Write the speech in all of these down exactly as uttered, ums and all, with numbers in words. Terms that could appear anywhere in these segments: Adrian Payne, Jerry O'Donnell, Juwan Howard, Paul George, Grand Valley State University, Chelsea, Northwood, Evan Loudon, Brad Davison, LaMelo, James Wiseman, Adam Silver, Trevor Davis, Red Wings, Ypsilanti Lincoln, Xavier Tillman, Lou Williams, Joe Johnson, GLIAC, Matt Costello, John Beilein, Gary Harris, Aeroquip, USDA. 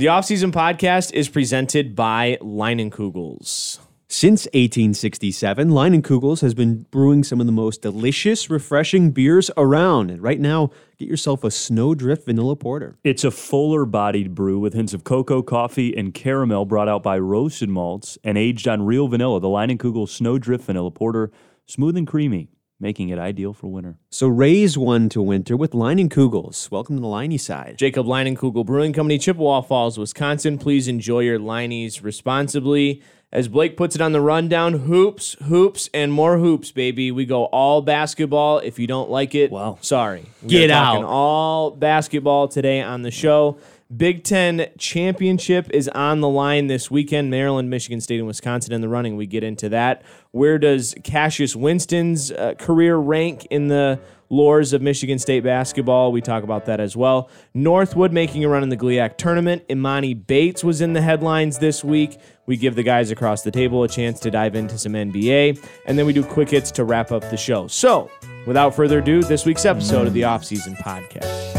The Offseason Podcast is presented by Leinenkugels. Since eighteen sixty-seven, Leinenkugels has been brewing some of the most delicious, refreshing beers around. And right now, get yourself a Snowdrift Vanilla Porter. It's a fuller-bodied brew with hints of cocoa, coffee, and caramel brought out by roasted malts and aged on real vanilla. The Leinenkugel Snowdrift Vanilla Porter, smooth and creamy, making it ideal for winter. So raise one to winter with Leinenkugels. Welcome to the Liney side. Jacob Leinenkugel Brewing Company, Chippewa Falls, Wisconsin. Please enjoy your Lineys responsibly. As Blake puts it on the rundown, hoops, hoops, and more hoops, baby. We go all basketball. If you don't like it, wow. sorry. We Get out. All basketball today on the show. Big Ten Championship is on the line this weekend. Maryland, Michigan State, and Wisconsin in the running. We get into that. Where does Cassius Winston's uh, career rank in the lores of Michigan State basketball? We talk about that as well. Northwood making a run in the GLIAC tournament. Emoni Bates was in the headlines this week. We give the guys across the table a chance to dive into some N B A. And then we do quick hits to wrap up the show. So, without further ado, this week's episode of the Offseason Podcast.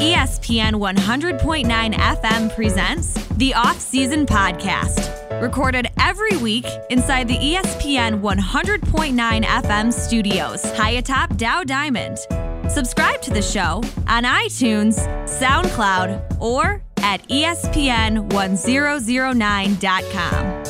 E S P N one hundred point nine F M presents the Off-Season Podcast, recorded every week inside the E S P N one hundred point nine F M studios, high atop Dow Diamond. Subscribe to the show on iTunes, SoundCloud, or at E S P N ten oh nine dot com.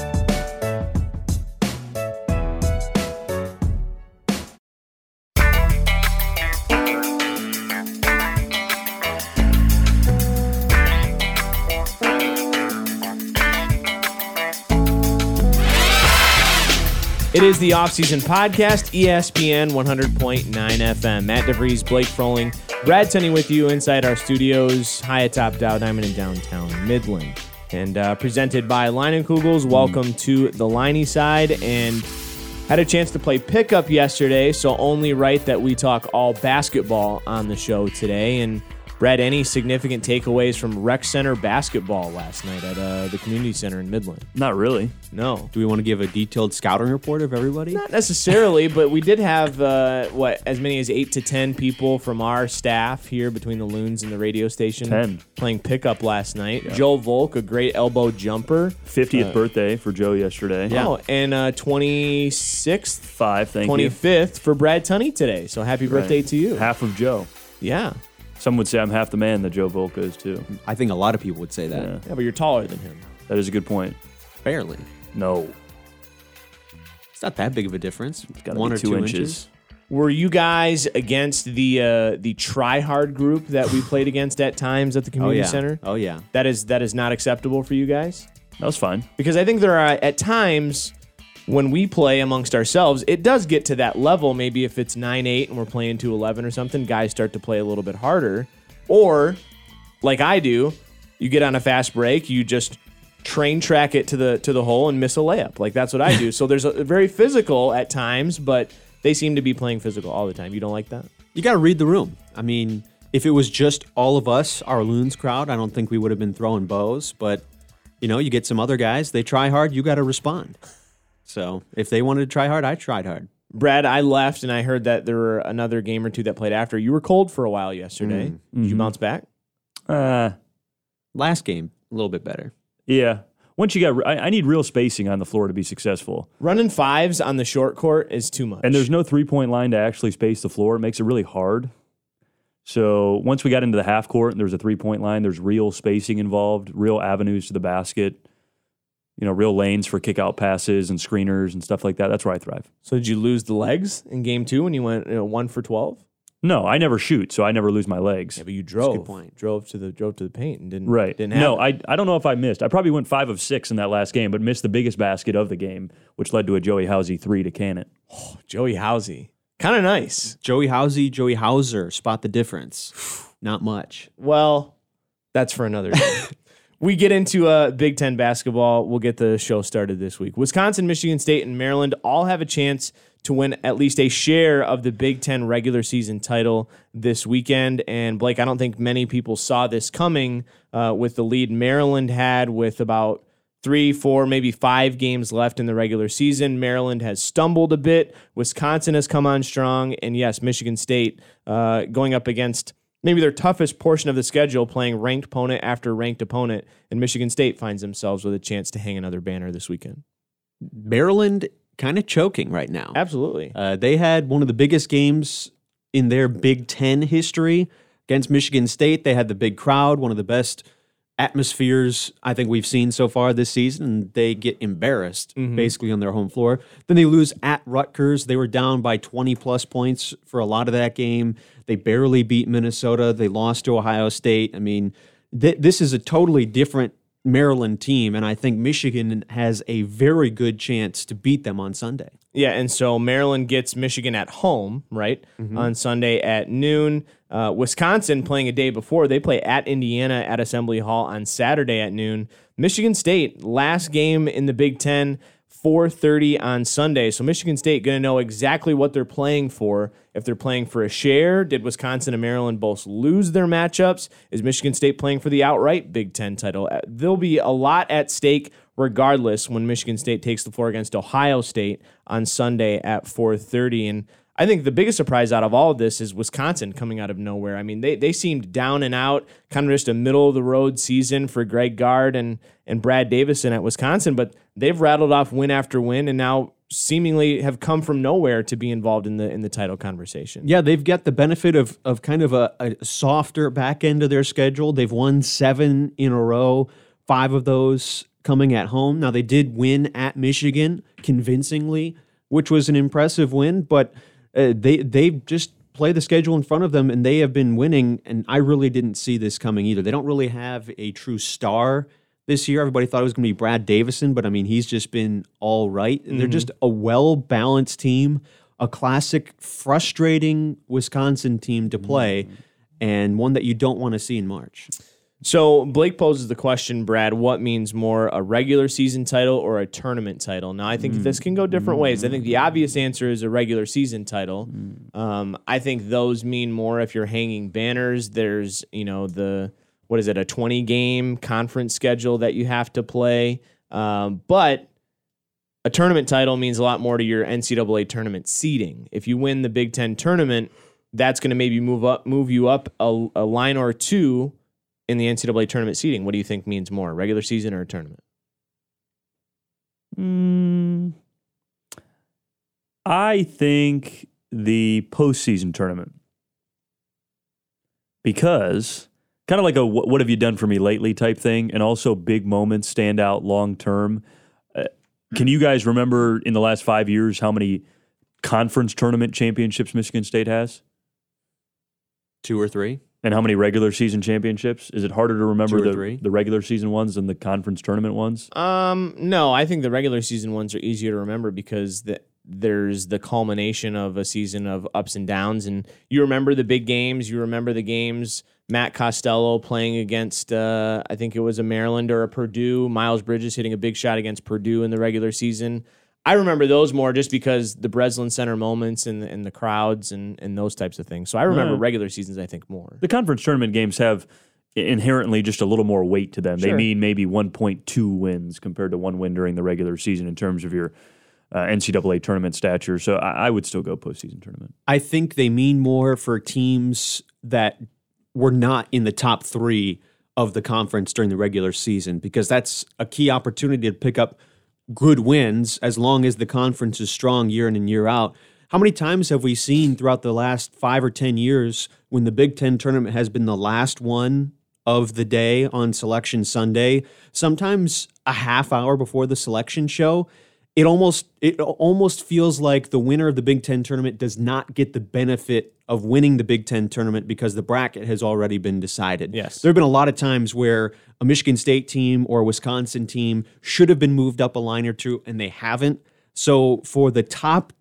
It is the Offseason Podcast, E S P N one hundred point nine F M. Matt DeVries, Blake Froling, Brad Tunney with you inside our studios, high atop Dow Diamond in downtown Midland. And uh, presented by Leinenkugels. Welcome to the Liney side. And had a chance to play pickup yesterday, so only right that we talk all basketball on the show today. And Brad, any significant takeaways from rec center basketball last night at uh, the community center in Midland? Not really. No. Do we want to give a detailed scouting report of everybody? Not necessarily, but we did have, uh, what, as many as eight to ten people from our staff here between the loons and the radio station ten. Playing pickup last night. Yeah. Joe Volk, a great elbow jumper. fiftieth uh, birthday for Joe yesterday. Yeah. Oh, and uh, twenty-sixth. Five, thank twenty-fifth you. twenty-fifth for Brad Tunney today, so happy birthday right. to you. Half of Joe. Yeah. Some would say I'm half the man that Joe Volk is, too. I think a lot of people would say that. Yeah, yeah but you're taller than him. That is a good point. Barely. No. It's not that big of a difference. It's got to be two, two inches. inches. Were you guys against the uh, the try-hard group that we played against at times at the community oh, yeah. center? Oh, yeah. That is that is not acceptable for you guys? That was fine. Because I think there are, at times, when we play amongst ourselves, it does get to that level. Maybe if it's nine eight and we're playing two eleven or something, guys start to play a little bit harder. Or, like I do, you get on a fast break, you just train track it to the to the hole and miss a layup. Like, that's what I do. So there's a very physical at times, but they seem to be playing physical all the time. You don't like that? You got to read the room. I mean, if it was just all of us, our Loons crowd, I don't think we would have been throwing bows. But, you know, you get some other guys, they try hard, you got to respond. So if they wanted to try hard, I tried hard. Brad, I left, and I heard that there were another game or two that played after. You were cold for a while yesterday. Mm-hmm. Did you bounce back? Uh, Last game, a little bit better. Yeah. Once you got, I, I need real spacing on the floor to be successful. Running fives on the short court is too much. And there's no three-point line to actually space the floor. It makes it really hard. So once we got into the half court and there's a three-point line, there's real spacing involved, real avenues to the basket. You know, real lanes for kick-out passes and screeners and stuff like that. That's where I thrive. So did you lose the legs in game two when you went you know, one for twelve? No, I never shoot, so I never lose my legs. Yeah, but you drove. That's a good point. Drove to the drove to the paint and didn't right. didn't happen. No, I I don't know if I missed. I probably went five of six in that last game, but missed the biggest basket of the game, which led to a Joey Hauser three to can it. Oh, Joey Hauser. Kind of nice. Joey Hauser, Joey Hauser, spot the difference. Not much. Well, that's for another day. We get into uh, Big Ten basketball. We'll get the show started this week. Wisconsin, Michigan State, and Maryland all have a chance to win at least a share of the Big Ten regular season title this weekend. And, Blake, I don't think many people saw this coming uh, with the lead Maryland had with about three, four, maybe five games left in the regular season. Maryland has stumbled a bit. Wisconsin has come on strong. And, yes, Michigan State uh, going up against maybe their toughest portion of the schedule, playing ranked opponent after ranked opponent, and Michigan State finds themselves with a chance to hang another banner this weekend. Maryland kind of choking right now. Absolutely. Uh, they had one of the biggest games in their Big Ten history against Michigan State. They had the big crowd, one of the best atmospheres I think we've seen so far this season, and they get embarrassed mm-hmm. basically on their home floor. Then they lose at Rutgers. They were down by twenty plus points for a lot of that game. They barely beat Minnesota. They lost to Ohio State. I mean, th- this is a totally different Maryland team, and I think Michigan has a very good chance to beat them on Sunday. Yeah, and so Maryland gets Michigan at home, right, mm-hmm. on Sunday at noon. Uh, Wisconsin playing a day before. They play at Indiana at Assembly Hall on Saturday at noon. Michigan State, last game in the Big Ten, four thirty on Sunday. So Michigan State going to know exactly what they're playing for. If they're playing for a share, did Wisconsin and Maryland both lose their matchups? Is Michigan State playing for the outright Big Ten title? There'll be a lot at stake regardless when Michigan State takes the floor against Ohio State on Sunday at four thirty. And I think the biggest surprise out of all of this is Wisconsin coming out of nowhere. I mean, they they seemed down and out, kind of just a middle-of-the-road season for Greg Gard and, and Brad Davison at Wisconsin, but they've rattled off win after win and now seemingly have come from nowhere to be involved in the in the title conversation. Yeah, they've got the benefit of of kind of a, a softer back end of their schedule. They've won seven in a row, five of those coming at home. Now, they did win at Michigan convincingly, which was an impressive win, but Uh, they they just play the schedule in front of them, and they have been winning, and I really didn't see this coming either. They don't really have a true star this year. Everybody thought it was going to be Brad Davison, but, I mean, he's just been all right. Mm-hmm. They're just a well-balanced team, a classic, frustrating Wisconsin team to play, mm-hmm. and one that you don't want to see in March. So Blake poses the question, Brad, what means more, a regular season title or a tournament title? Now, I think mm. this can go different mm. ways. I think the obvious answer is a regular season title. Mm. Um, I think those mean more if you're hanging banners. There's, you know, the, what is it, a twenty-game conference schedule that you have to play. Um, but a tournament title means a lot more to your N C double A tournament seeding. If you win the Big Ten tournament, that's going to maybe move up, move you up a, a line or two in the N C double A tournament seeding. What do you think means more, regular season or a tournament? Mm, I think the postseason tournament. Because kind of like a what have you done for me lately type thing, and also big moments stand out long term. Uh, can you guys remember in the last five years how many conference tournament championships Michigan State has? Two or three. And how many regular season championships? Is it harder to remember the, the regular season ones than the conference tournament ones? Um, no, I think the regular season ones are easier to remember because the, there's the culmination of a season of ups and downs. And you remember the big games. You remember the games Matt Costello playing against, uh, I think it was a Maryland or a Purdue. Miles Bridges hitting a big shot against Purdue in the regular season. I remember those more just because the Breslin Center moments and, and the crowds and, and those types of things. So I remember yeah. regular seasons, I think, more. The conference tournament games have inherently just a little more weight to them. Sure. They mean maybe one point two wins compared to one win during the regular season in terms of your uh, N C double A tournament stature. So I, I would still go postseason tournament. I think they mean more for teams that were not in the top three of the conference during the regular season because that's a key opportunity to pick up good wins as long as the conference is strong year in and year out. How many times have we seen throughout the last five or ten years when the Big Ten tournament has been the last one of the day on Selection Sunday, sometimes a half hour before the selection show? It almost it almost feels like the winner of the Big Ten tournament does not get the benefit of winning the Big Ten tournament because the bracket has already been decided. Yes. There have been a lot of times where a Michigan State team or a Wisconsin team should have been moved up a line or two, and they haven't. So for the top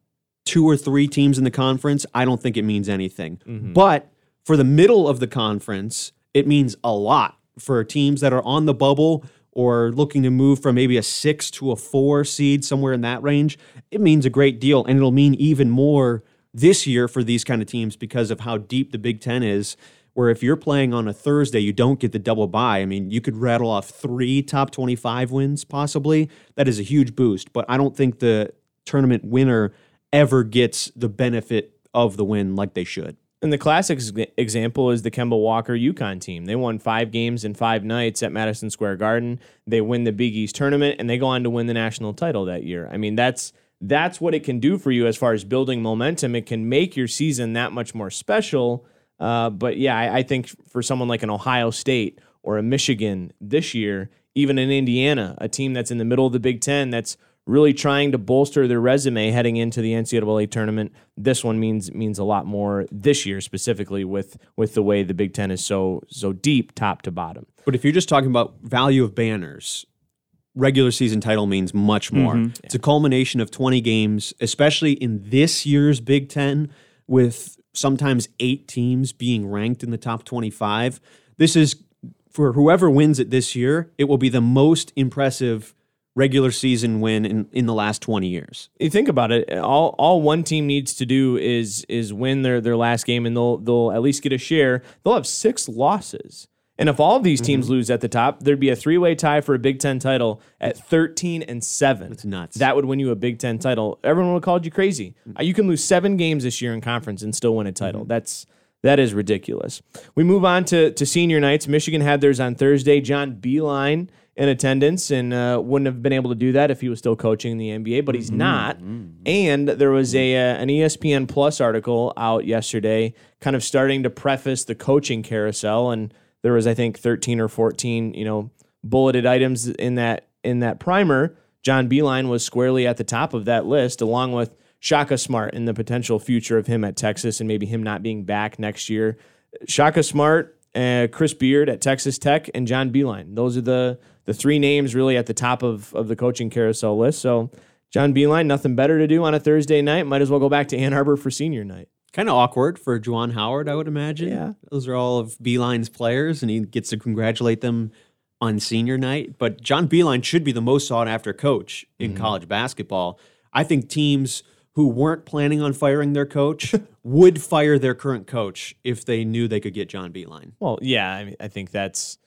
two or three teams in the conference, I don't think it means anything. Mm-hmm. But for the middle of the conference, it means a lot for teams that are on the bubble or looking to move from maybe a six to a four seed, somewhere in that range. It means a great deal, and it'll mean even more this year for these kind of teams because of how deep the Big Ten is, where if you're playing on a Thursday, you don't get the double bye. I mean, you could rattle off three top twenty-five wins possibly. That is a huge boost, but I don't think the tournament winner ever gets the benefit of the win like they should. And the classic example is the Kemba Walker UConn team. They won five games in five nights at Madison Square Garden. They win the Big East tournament, and they go on to win the national title that year. I mean, that's that's what it can do for you as far as building momentum. It can make your season that much more special. Uh, but, yeah, I, I think for someone like an Ohio State or a Michigan this year, even in Indiana, a team that's in the middle of the Big Ten that's really trying to bolster their resume heading into the N C double A tournament, this one means means a lot more this year, specifically with with the way the Big Ten is so so deep top to bottom. But if you're just talking about value of banners, regular season title means much more. Mm-hmm. It's a culmination of twenty games, especially in this year's Big Ten, with sometimes eight teams being ranked in the top twenty-five. This is, for whoever wins it this year, it will be the most impressive regular season win in, in the last twenty years. You think about it, all all one team needs to do is is win their, their last game, and they'll they'll at least get a share. They'll have six losses. And if all of these teams mm-hmm. lose at the top, there'd be a three-way tie for a Big Ten title at thirteen and seven. That's nuts. That would win you a Big Ten title. Everyone would call you crazy. Mm-hmm. You can lose seven games this year in conference and still win a title. Mm-hmm. That's That is ridiculous. We move on to, to senior nights. Michigan had theirs on Thursday. John Beilein in attendance, and uh, wouldn't have been able to do that if he was still coaching in the N B A, but he's mm-hmm. not. Mm-hmm. And there was a uh, an E S P N Plus article out yesterday kind of starting to preface the coaching carousel, and there was, I think, thirteen or fourteen, you know, bulleted items in that in that primer. John Beilein was squarely at the top of that list, along with Shaka Smart and the potential future of him at Texas and maybe him not being back next year. Shaka Smart, uh, Chris Beard at Texas Tech, and John Beilein. Those are the the three names really at the top of, of the coaching carousel list. So John Beilein, nothing better to do on a Thursday night. Might as well go back to Ann Arbor for senior night. Kind of awkward for Juwan Howard, I would imagine. Yeah. Those are all of Beilein's players, and he gets to congratulate them on senior night. But John Beilein should be the most sought-after coach in mm-hmm. college basketball. I think teams who weren't planning on firing their coach would fire their current coach if they knew they could get John Beilein. Well, yeah, I mean, I think that's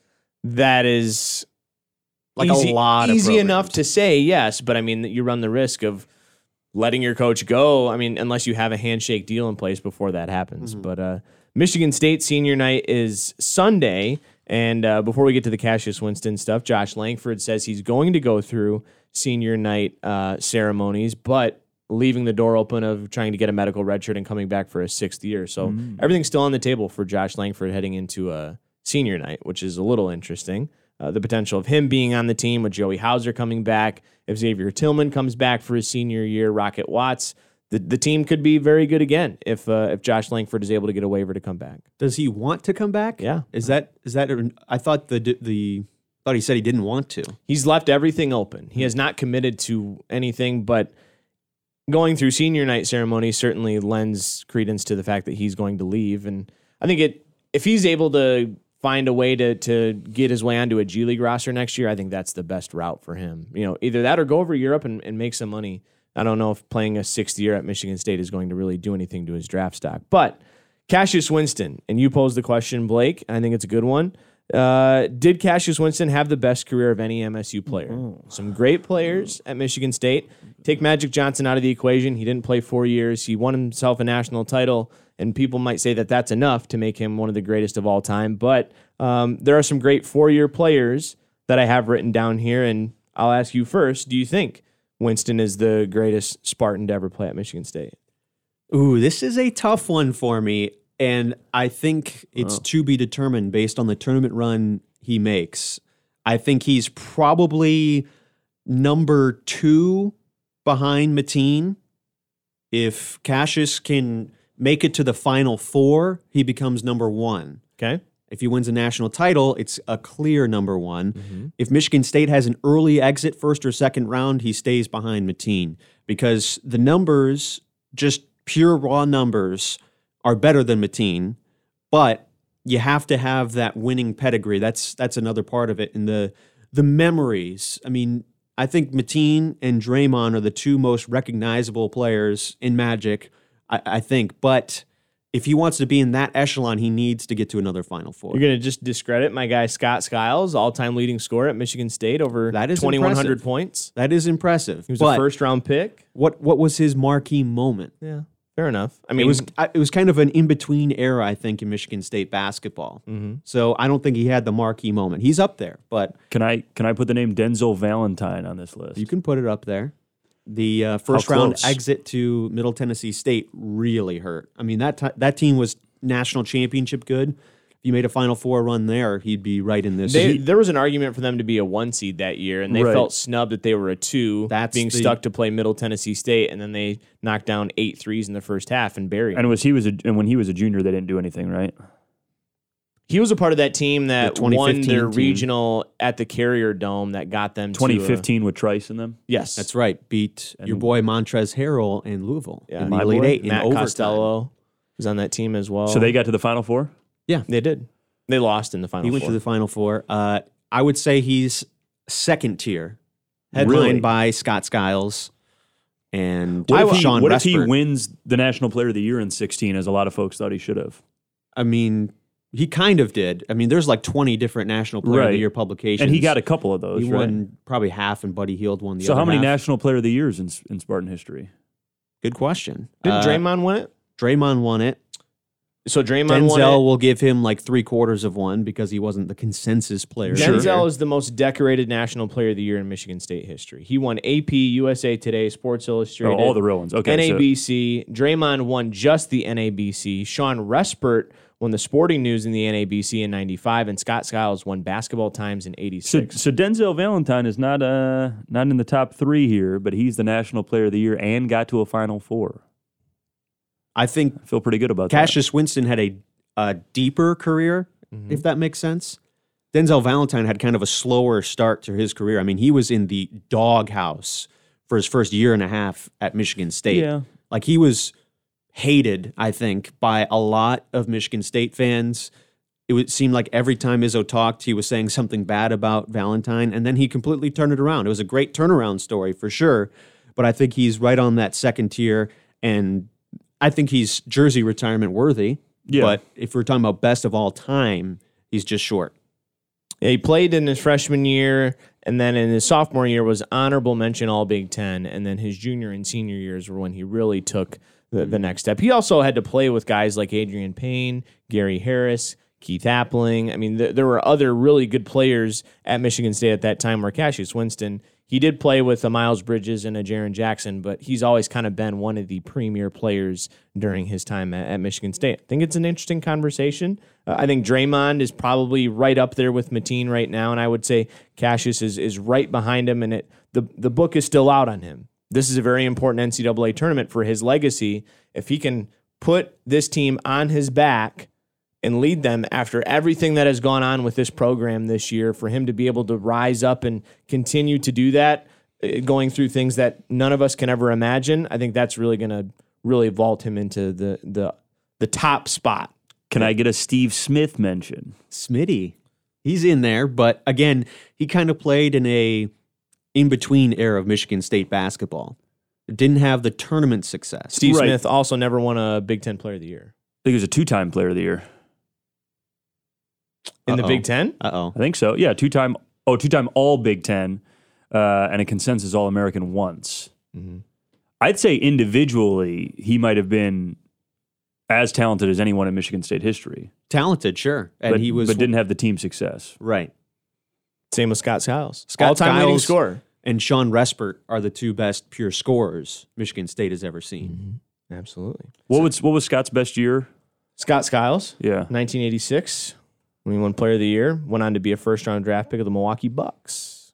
that is like easy, a lot of easy programs. Enough to say yes, but I mean, you run the risk of letting your coach go. I mean, unless you have a handshake deal in place before that happens. Mm-hmm. But uh, Michigan State senior night is Sunday, and uh, before we get to the Cassius Winston stuff, Josh Langford says he's going to go through senior night uh, ceremonies, but leaving the door open of trying to get a medical redshirt and coming back for a sixth year. So mm. everything's still on the table for Josh Langford heading into a senior night, which is a little interesting. Uh, the potential of him being on the team with Joey Hauser coming back. If Xavier Tillman comes back for his senior year, Rocket Watts, the, the team could be very good again if uh, if Josh Langford is able to get a waiver to come back. Does he want to come back? Yeah. Is that is that I thought the the I thought he said he didn't want to. He's left everything open. He has not committed to anything, but going through senior night ceremony certainly lends credence to the fact that he's going to leave. And I think it if he's able to find a way to to get his way onto a G League roster next year, I think that's the best route for him. You know, either that or go over Europe and, and make some money. I don't know if playing a sixth year at Michigan State is going to really do anything to his draft stock. But Cassius Winston, and you posed the question, Blake, and I think it's a good one. Uh, did Cassius Winston have the best career of any M S U player? Mm-hmm. Some great players at Michigan State. Take Magic Johnson out of the equation. He didn't play four years. He won himself a national title, and people might say that that's enough to make him one of the greatest of all time. But um, there are some great four-year players that I have written down here, and I'll ask you first, do you think Winston is the greatest Spartan to ever play at Michigan State? Ooh, this is a tough one for me. And I think it's oh. to be determined based on the tournament run he makes. I think he's probably number two behind Mateen. If Cassius can make it to the Final Four, he becomes number one. Okay. If he wins a national title, it's a clear number one. Mm-hmm. If Michigan State has an early exit, first or second round, he stays behind Mateen because the numbers, just pure raw numbers, are better than Mateen, but you have to have that winning pedigree. That's that's another part of it. And the the memories. I mean, I think Mateen and Draymond are the two most recognizable players in Magic, I, I think. But if he wants to be in that echelon, he needs to get to another Final Four. You're going to just discredit my guy Scott Skiles, all-time leading scorer at Michigan State, over twenty-one hundred points. That is impressive. He was but a first-round pick. What what was his marquee moment? Yeah. Fair enough. I mean, it was it was kind of an in-between era, I think, in Michigan State basketball. Mm-hmm. So I don't think he had the marquee moment. He's up there, but can I can I put the name Denzel Valentine on this list? You can put it up there. The uh, first round exit to Middle Tennessee State really hurt. I mean, that t- that team was national championship good. If you made a Final Four run there, he'd be right in this. They, he, there was an argument for them to be a one seed that year, and they right. felt snubbed that they were a two, That's being the, stuck to play Middle Tennessee State, and then they knocked down eight threes in the first half and buried. And was he was a, and when he was a junior, they didn't do anything, right? He was a part of that team that the won their team. regional at the Carrier Dome that got them twenty fifteen to... twenty fifteen with Trice in them? Yes. That's right. Beat and your boy Montrezl Harrell in Louisville. Yeah, in my Elite Eight. Matt Costello was on that team as well. So they got to the Final Four? Yeah. They did. They lost in the Final Four. He went Four. to the Final Four. Uh, I would say he's second tier, headlined really? by Scott Skiles and what if he, Sean What Respert. If he wins the National Player of the Year in sixteen, as a lot of folks thought he should have? I mean... He kind of did. I mean, there's like twenty different National Player right. of the Year publications. And he got a couple of those, He right? won probably half, and Buddy Hield won the so other So how many half. National Player of the Years in, in Spartan history? Good question. Didn't uh, Draymond win it? Draymond won it. So Draymond Denzel won it. Denzel will give him like three quarters of one because he wasn't the consensus player. Denzel sure. is the most decorated National Player of the Year in Michigan State history. He won A P, U S A Today, Sports Illustrated. Oh, all the real ones. Okay, N A B C. So. Draymond won just the N A B C. Sean Respert won the Sporting News in the N A B C in ninety-five, and Scott Skiles won Basketball Times in eighty-six. So, so Denzel Valentine is not uh, not in the top three here, but he's the National Player of the Year and got to a Final Four. I think I feel pretty good about Cassius that. Cassius Winston had a, a deeper career, mm-hmm. if that makes sense. Denzel Valentine had kind of a slower start to his career. I mean, he was in the doghouse for his first year and a half at Michigan State. Yeah. Like, he was... hated, I think, by a lot of Michigan State fans. It would seem like every time Izzo talked, he was saying something bad about Valentine, and then he completely turned it around. It was a great turnaround story for sure, but I think he's right on that second tier, and I think he's jersey retirement worthy, yeah. but if we're talking about best of all time, he's just short. Yeah, he played in his freshman year, and then in his sophomore year was honorable mention All Big Ten, and then his junior and senior years were when he really took... The, the next step. He also had to play with guys like Adrian Payne, Gary Harris, Keith Appling. I mean, th- there were other really good players at Michigan State at that time where Cassius Winston, he did play with a Miles Bridges and a Jaren Jackson, but he's always kind of been one of the premier players during his time at, at Michigan State. I think it's an interesting conversation. Uh, I think Draymond is probably right up there with Mateen right now, and I would say Cassius is is right behind him, and it the the book is still out on him. This is a very important N C double A tournament for his legacy. If he can put this team on his back and lead them after everything that has gone on with this program this year, for him to be able to rise up and continue to do that, going through things that none of us can ever imagine, I think that's really going to really vault him into the the the top spot. Can I get a Steve Smith mention? Smitty. He's in there, but again, he kind of played in a... in-between era of Michigan State basketball. It didn't have the tournament success. Steve right. Smith also never won a Big Ten Player of the Year. I think he was a two-time Player of the Year. In Uh-oh. the Big Ten? Uh-oh. I think so. Yeah, two-time Oh, two-time All Big Ten uh, and a consensus All-American once. Mm-hmm. I'd say individually he might have been as talented as anyone in Michigan State history. Talented, sure. And but, he was, but didn't have the team success. Right. Same with Scott Skiles. Scott All-time Skiles leading scorer. And Sean Respert are the two best pure scorers Michigan State has ever seen. Mm-hmm. Absolutely. What was what was Scott's best year? Scott Skiles. Yeah. nineteen eighty-six. When he won Player of the Year. Went on to be a first-round draft pick of the Milwaukee Bucks.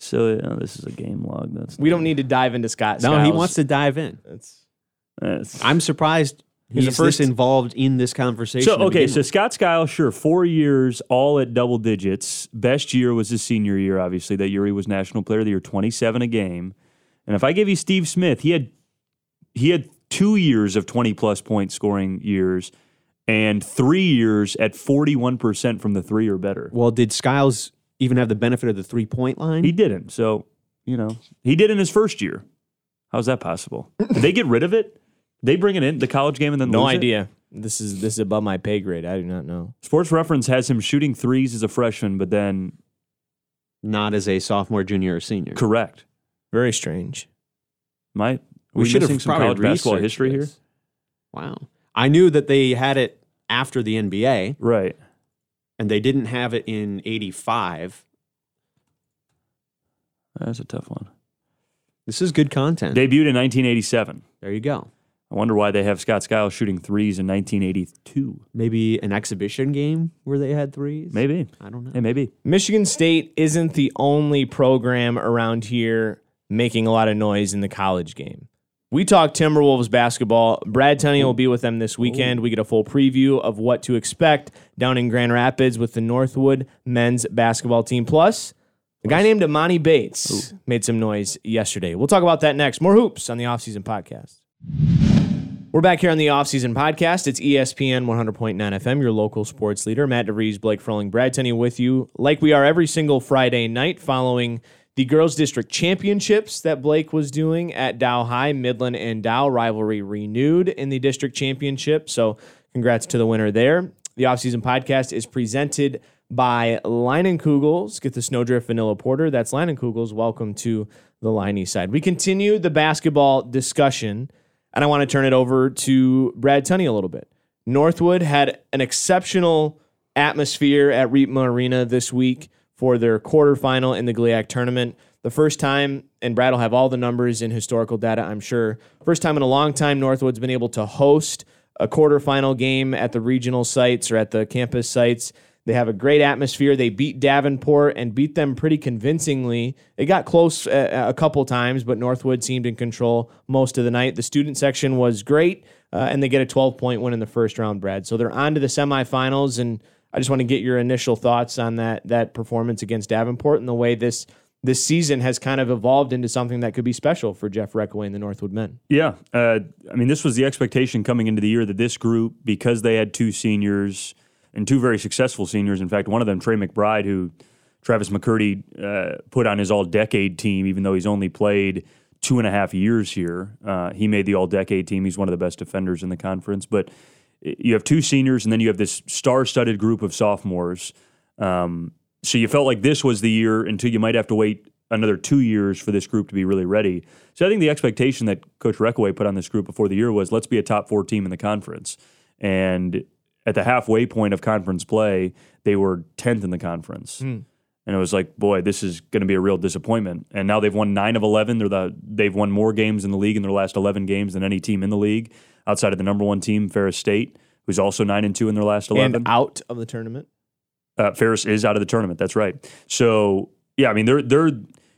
So oh, this is a game log. That's we don't need to dive into Scott Skiles. No, he wants to dive in. That's, that's I'm surprised... He's, He's the first th- involved in this conversation. So, okay, so Scott Skiles, sure, four years, all at double digits. Best year was his senior year, obviously. That year he was National Player of the Year, twenty-seven a game. And if I give you Steve Smith, he had he had two years of twenty-plus point scoring years and three years at forty-one percent from the three or better. Well, did Skiles even have the benefit of the three-point line? He didn't. So, you know, he did in his first year. How's that possible? Did they get rid of it? They bring it in, the college game, and then no lose idea. It? This is this is above my pay grade. I do not know. Sports Reference has him shooting threes as a freshman, but then not as a sophomore, junior, or senior. Correct. Very strange. My We, we should have probably college basketball history here. Wow. I knew that they had it after the N B A. Right. And they didn't have it in eighty-five. That's a tough one. This is good content. Debuted in nineteen eighty-seven. There you go. I wonder why they have Scott Skiles shooting threes in nineteen eighty-two. Maybe an exhibition game where they had threes? Maybe. I don't know. Yeah, maybe. Michigan State isn't the only program around here making a lot of noise in the college game. We talk Timberwolves basketball. Brad Tunney will be with them this weekend. We get a full preview of what to expect down in Grand Rapids with the Northwood men's basketball team. Plus, a guy named Emoni Bates Ooh. made some noise yesterday. We'll talk about that next. More hoops on the Offseason Podcast. We're back here on the Offseason Podcast. It's E S P N one hundred point nine F M, your local sports leader. Matt DeVries, Blake Froling, Brad Tunney with you, like we are every single Friday night following the Girls District Championships that Blake was doing at Dow High. Midland and Dow rivalry renewed in the District Championship, so congrats to the winner there. The Offseason Podcast is presented by Leinenkugel's. Get the Snowdrift Vanilla Porter. That's Leinenkugel's. Welcome to the Liney side. We continue the basketball discussion, and I want to turn it over to Brad Tunney a little bit. Northwood had an exceptional atmosphere at Reitma Arena this week for their quarterfinal in the GLIAC tournament. The first time, and Brad will have all the numbers and historical data, I'm sure, first time in a long time Northwood's been able to host a quarterfinal game at the regional sites or at the campus sites. They have a great atmosphere. They beat Davenport and beat them pretty convincingly. It got close a, a couple times, but Northwood seemed in control most of the night. The student section was great, uh, and they get a twelve-point win in the first round, Brad. So they're on to the semifinals, and I just want to get your initial thoughts on that that performance against Davenport and the way this this season has kind of evolved into something that could be special for Jeff Reckaway and the Northwood men. Yeah, uh, I mean, this was the expectation coming into the year that this group, because they had two seniors and two very successful seniors, in fact, one of them, Trey McBride, who Travis McCurdy uh, put on his all-decade team, even though he's only played two and a half years here. Uh, he made the all-decade team. He's one of the best defenders in the conference, but you have two seniors, and then you have this star-studded group of sophomores. Um, so you felt like this was the year until you might have to wait another two years for this group to be really ready. So I think the expectation that Coach Reckaway put on this group before the year was, let's be a top-four team in the conference. And at the halfway point of conference play, they were tenth in the conference. Mm. And it was like, boy, this is going to be a real disappointment. And now they've won nine of eleven. They're the, they've won more games in the league in their last eleven games than any team in the league, outside of the number one team, Ferris State, who's also nine and two in their last eleven. And out of the tournament. Uh, Ferris is out of the tournament, that's right. So, yeah, I mean, they're they're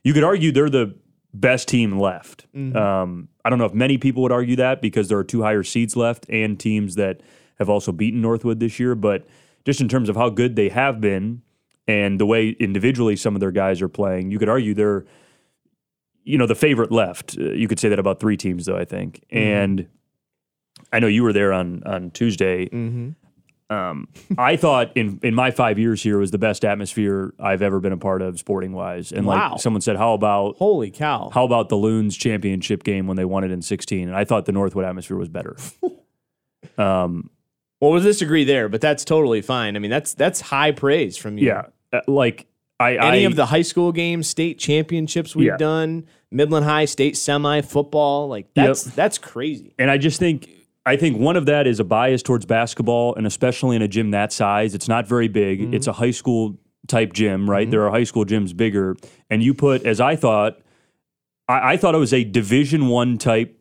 you could argue they're the best team left. Mm-hmm. Um, I don't know if many people would argue that because there are two higher seeds left and teams that have also beaten Northwood this year. But just in terms of how good they have been, and the way individually some of their guys are playing, you could argue they're, you know, the favorite left. Uh, you could say that about three teams, though, I think. Mm-hmm. And I know you were there on on Tuesday. Mm-hmm. Um, I thought in in my five years here was the best atmosphere I've ever been a part of, sporting wise. And wow. like someone said, how about holy cow? How about the Loons championship game when they won it in sixteen? And I thought the Northwood atmosphere was better. um, well, we'll disagree there, but that's totally fine. I mean, that's that's high praise from you. Yeah. Uh, like I, any I, of the high school games, state championships we've yeah. done, Midland High state semi football, like that's yep. that's crazy. And I just think I think one of that is a bias towards basketball, and especially in a gym that size, it's not very big. Mm-hmm. It's a high school type gym, right? Mm-hmm. There are high school gyms bigger, and you put as I thought, I, I thought it was a Division One type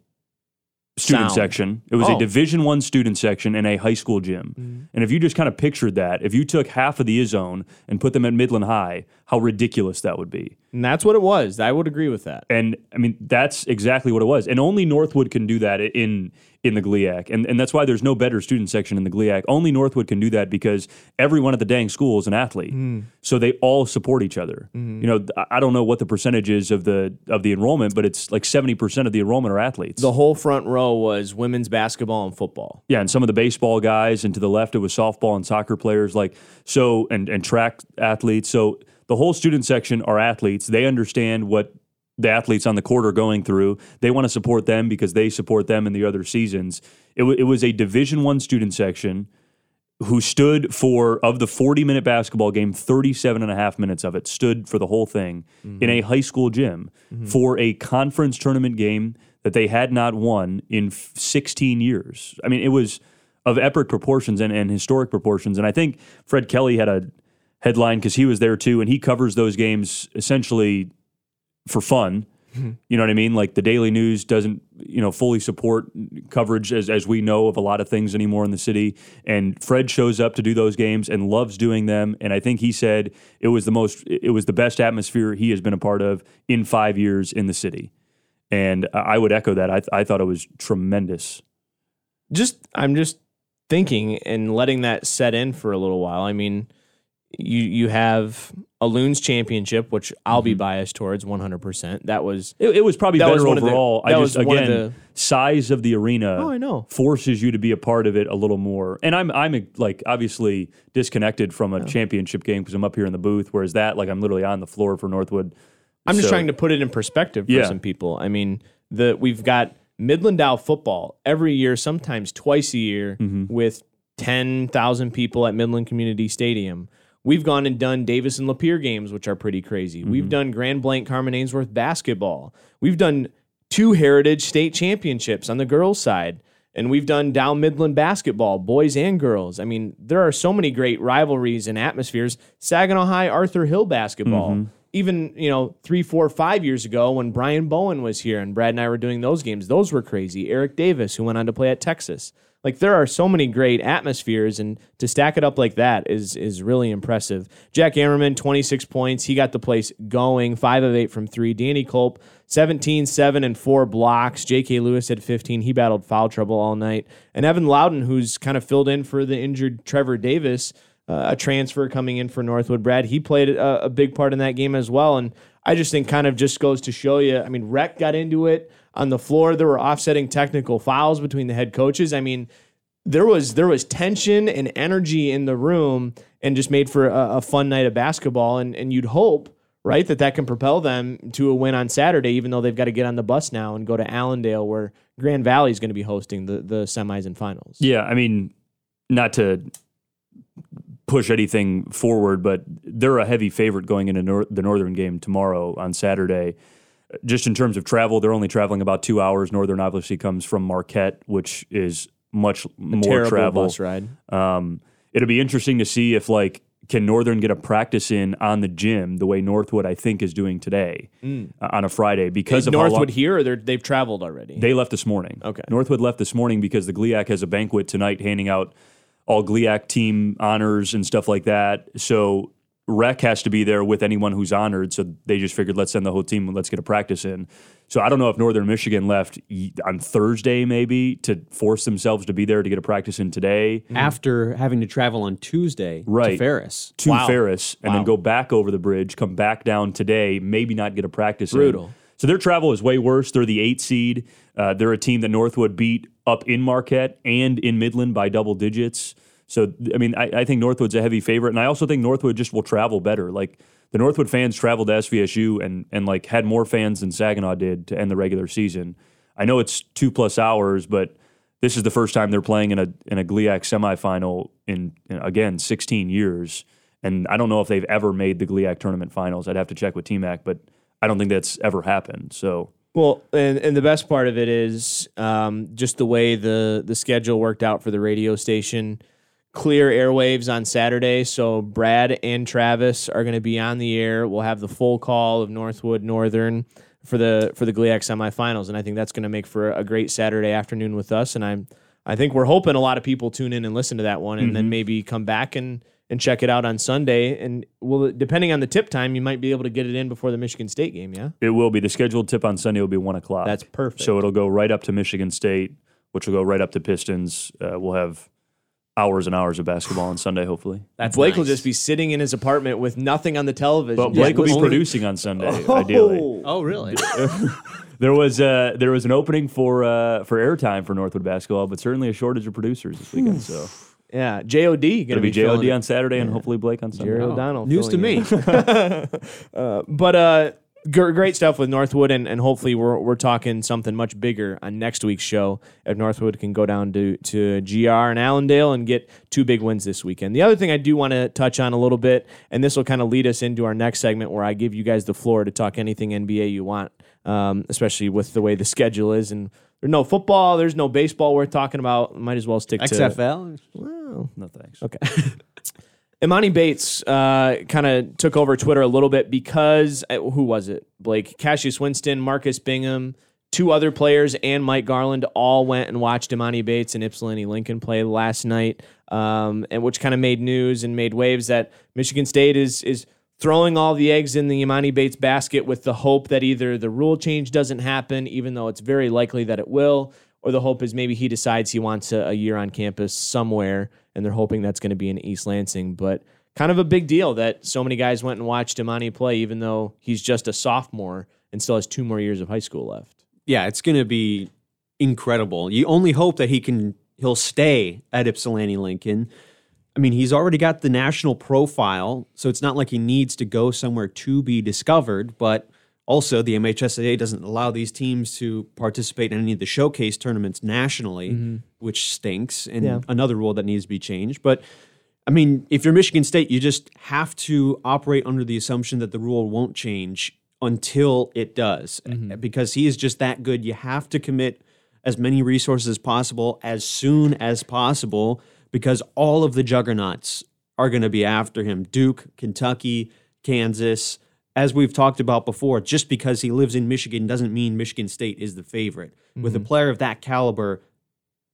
student Sound. section. It was oh. a Division One student section in a high school gym. Mm-hmm. And if you just kind of pictured that, if you took half of the I zone and put them at Midland High, how ridiculous that would be. And that's what it was. I would agree with that. And I mean, that's exactly what it was. And only Northwood can do that in in the GLIAC. And, and that's why there's no better student section in the GLIAC. Only Northwood can do that because everyone at the dang school is an athlete. Mm. So they all support each other. Mm. You know, I don't know what the percentage is of the of the enrollment, but it's like seventy percent of the enrollment are athletes. The whole front row was women's basketball and football. Yeah, and some of the baseball guys, and to the left it was softball and soccer players, like so and, and track athletes. So the whole student section are athletes. They understand what the athletes on the court are going through. They want to support them because they support them in the other seasons. It, w- it was a Division One student section who stood for, of the forty-minute basketball game, thirty-seven and a half minutes of it stood for the whole thing mm-hmm. in a high school gym mm-hmm. for a conference tournament game that they had not won in sixteen years. I mean, it was of epic proportions and, and historic proportions. And I think Fred Kelly had a headline because he was there too, and he covers those games essentially for fun. You know what I mean? Like the Daily News doesn't, you know, fully support coverage as as we know of a lot of things anymore in the city. And Fred shows up to do those games and loves doing them. And I think he said it was the most, it was the best atmosphere he has been a part of in five years in the city. And I would echo that. I th- I thought it was tremendous. Just, I'm just thinking and letting that set in for a little while. I mean, you you have a Loons championship, which I'll be biased towards one hundred percent. That was it, it was probably better was overall. The, I just again the, size of the arena oh, I know. forces you to be a part of it a little more. And I'm I'm like obviously disconnected from a yeah. championship game because I'm up here in the booth, whereas that like I'm literally on the floor for Northwood. I'm so, just trying to put it in perspective for yeah. some people. I mean, the we've got Midland Owl football every year, sometimes twice a year, mm-hmm. with ten thousand people at Midland Community Stadium. We've gone and done Davis and Lapeer games, which are pretty crazy. Mm-hmm. We've done Grand Blanc Carmen Ainsworth basketball. We've done two Heritage State Championships on the girls' side, and we've done Dow Midland basketball, boys and girls. I mean, there are so many great rivalries and atmospheres. Saginaw High Arthur Hill basketball. Mm-hmm. Even, you know, three, four, five years ago when Brian Bowen was here and Brad and I were doing those games, those were crazy. Eric Davis, who went on to play at Texas. Like, there are so many great atmospheres, and to stack it up like that is is really impressive. Jack Ammerman, twenty-six points. He got the place going, five of eight from three. Danny Culp, seventeen, seven, and four blocks. J K. Lewis had fifteen. He battled foul trouble all night. And Evan Loudon, who's kind of filled in for the injured Trevor Davis, uh, a transfer coming in for Northwood. Brad, he played a, a big part in that game as well, and I just think kind of just goes to show you. I mean, Rec got into it. On the floor, there were offsetting technical fouls between the head coaches. I mean, there was there was tension and energy in the room and just made for a, a fun night of basketball. And, and you'd hope, right, that that can propel them to a win on Saturday, even though they've got to get on the bus now and go to Allendale, where Grand Valley is going to be hosting the, the semis and finals. Yeah, I mean, not to push anything forward, but they're a heavy favorite going into nor- the Northern game tomorrow on Saturday. Just in terms of travel, they're only traveling about two hours. Northern obviously comes from Marquette, which is much a more travel. Bus ride. Um, it'll be interesting to see if, like, can Northern get a practice in on the gym the way Northwood, I think, is doing today mm. uh, on a Friday because is of Northwood how long, here or they've traveled already? They left this morning. Okay, Northwood left this morning because the G L I A C has a banquet tonight handing out all G L I A C team honors and stuff like that. So Rec has to be there with anyone who's honored, so they just figured let's send the whole team and let's get a practice in. So I don't know if Northern Michigan left on Thursday maybe to force themselves to be there to get a practice in today. After having to travel on Tuesday right. to Ferris. To wow. Ferris, and wow. then go back over the bridge, come back down today, maybe not get a practice Brutal. in. So their travel is way worse. They're the eight seed. Uh, they're a team that Northwood beat up in Marquette and in Midland by double digits. So, I mean, I, I think Northwood's a heavy favorite, and I also think Northwood just will travel better. Like, the Northwood fans traveled to S V S U and, and like, had more fans than Saginaw did to end the regular season. I know it's two-plus hours, but this is the first time they're playing in a in a G L I A C semifinal in, in, again, sixteen years. And I don't know if they've ever made the G L I A C tournament finals. I'd have to check with T M A C, but I don't think that's ever happened, so... Well, and, and the best part of it is um, just the way the, the schedule worked out for the radio station. Clear airwaves on Saturday, so Brad and Travis are going to be on the air. We'll have the full call of Northwood Northern for the for the G L I A C semifinals, and I think that's going to make for a great Saturday afternoon with us. And I'm I think we're hoping a lot of people tune in and listen to that one, and mm-hmm. then maybe come back and, and check it out on Sunday. And well, depending on the tip time, you might be able to get it in before the Michigan State game. Yeah, it will be the scheduled tip on Sunday will be one o'clock. That's perfect. So it'll go right up to Michigan State, which will go right up to Pistons. Uh, we'll have hours and hours of basketball on Sunday, hopefully. That's Blake nice. will just be sitting in his apartment with nothing on the television. But Blake will be only... producing on Sunday, oh. ideally. Oh, really? There was uh, there was an opening for uh, for airtime for Northwood basketball, but certainly a shortage of producers this weekend. So yeah, J O D going to be J O D on Saturday, yeah. and hopefully Blake on Sunday. Jerry O'Donnell. Oh. News to me. uh, but uh, G- great stuff with Northwood, and, and hopefully we're we're talking something much bigger on next week's show if Northwood can go down to, to G R and Allendale and get two big wins this weekend. The other thing I do want to touch on a little bit, and this will kind of lead us into our next segment where I give you guys the floor to talk anything N B A you want, um, especially with the way the schedule is. And there's no football, there's no baseball worth talking about. Might as well stick X F L? To... X F L? Well, no thanks. Okay. Emoni Bates uh, kind of took over Twitter a little bit because, who was it, Blake? Cassius Winston, Marcus Bingham, two other players, and Mike Garland all went and watched Emoni Bates and Ypsilanti Lincoln play last night, um, and which kind of made news and made waves that Michigan State is is throwing all the eggs in the Emoni Bates basket with the hope that either the rule change doesn't happen, even though it's very likely that it will, or the hope is maybe he decides he wants a, a year on campus somewhere, and they're hoping that's going to be in East Lansing. But kind of a big deal that so many guys went and watched Emoni play, even though he's just a sophomore and still has two more years of high school left. Yeah, it's going to be incredible. You only hope that he can, he'll stay at Ypsilanti Lincoln. I mean, he's already got the national profile, so it's not like he needs to go somewhere to be discovered, but... Also, the M H S A A doesn't allow these teams to participate in any of the showcase tournaments nationally, mm-hmm. which stinks, and yeah. another rule that needs to be changed. But, I mean, if you're Michigan State, you just have to operate under the assumption that the rule won't change until it does, mm-hmm. because he is just that good. You have to commit as many resources as possible as soon as possible, because all of the juggernauts are going to be after him. Duke, Kentucky, Kansas... As we've talked about before, just because he lives in Michigan doesn't mean Michigan State is the favorite. Mm-hmm. With a player of that caliber,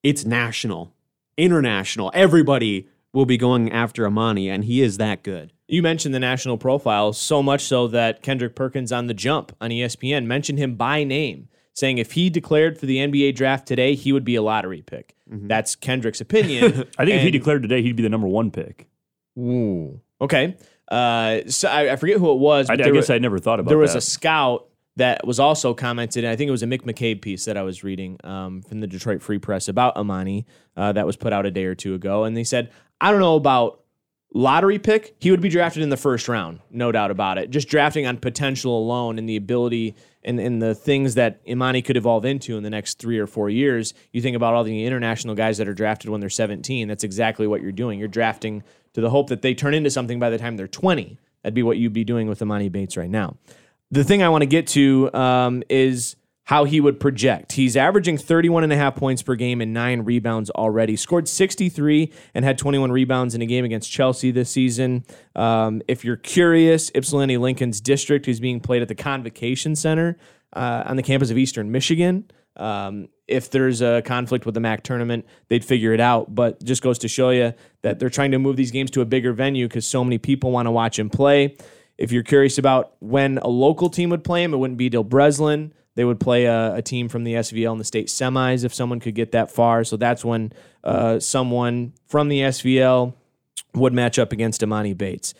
it's national, international. Everybody will be going after Emoni, and he is that good. You mentioned the national profile, so much so that Kendrick Perkins on The Jump on E S P N mentioned him by name, saying if he declared for the N B A draft today, he would be a lottery pick. Mm-hmm. That's Kendrick's opinion. I think and, if he declared today, he'd be the number one pick. Ooh, okay. Uh, so I, I forget who it was. But I, I guess were, I never thought about. There was that. A scout that was also commented. And I think it was a Mick McCabe piece that I was reading um, from the Detroit Free Press about Emoni uh, that was put out a day or two ago, and they said, I don't know about lottery pick. He would be drafted in the first round, no doubt about it. Just drafting on potential alone and the ability and, and the things that Emoni could evolve into in the next three or four years. You think about all the international guys that are drafted when they're seventeen. That's exactly what you're doing. You're drafting to the hope that they turn into something by the time they're twenty. That'd be what you'd be doing with Emoni Bates right now. The thing I want to get to um, is how he would project. He's averaging thirty-one and a half points per game and nine rebounds already. Scored sixty-three and had twenty-one rebounds in a game against Chelsea this season. Um, if you're curious, Ypsilanti Lincoln's district is being played at the Convocation Center uh, on the campus of Eastern Michigan. Um, if there's a conflict with the M A C tournament, they'd figure it out. But just goes to show you that they're trying to move these games to a bigger venue because so many people want to watch him play. If you're curious about when a local team would play him, it wouldn't be till Breslin. They would play a, a team from the S V L in the state semis if someone could get that far. So that's when uh, someone from the S V L would match up against Emoni Bates.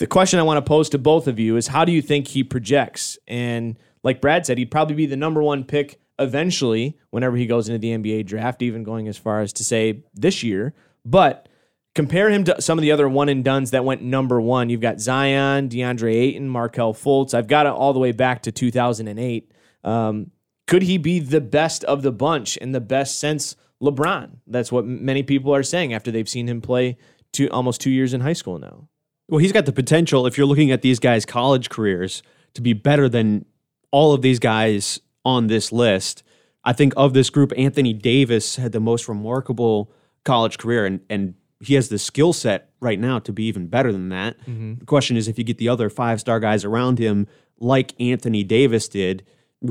The question I want to pose to both of you is, how do you think he projects? And like Brad said, he'd probably be the number one pick eventually, whenever he goes into the N B A draft, even going as far as to say this year. But compare him to some of the other one-and-dones that went number one. You've got Zion, DeAndre Ayton, Markelle Fultz. I've got it all the way back to two thousand eight. Um, could he be the best of the bunch in the best since LeBron? That's what many people are saying after they've seen him play two, almost two years in high school now. Well, he's got the potential, if you're looking at these guys' college careers, to be better than all of these guys on this list. I think of this group, Anthony Davis had the most remarkable college career, and, and he has the skill set right now to be even better than that. Mm-hmm. The question is, if you get the other five-star guys around him, like Anthony Davis did,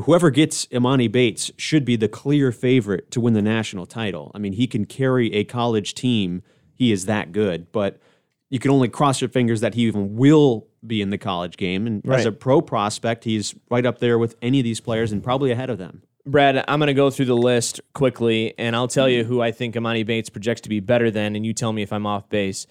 whoever gets Emoni Bates should be the clear favorite to win the national title. I mean, he can carry a college team. He is that good, but you can only cross your fingers that he even will be in the college game. And right. as a pro prospect, he's right up there with any of these players and probably ahead of them. Brad, I'm going to go through the list quickly, and I'll tell you who I think Emoni Bates projects to be better than, and you tell me if I'm off base.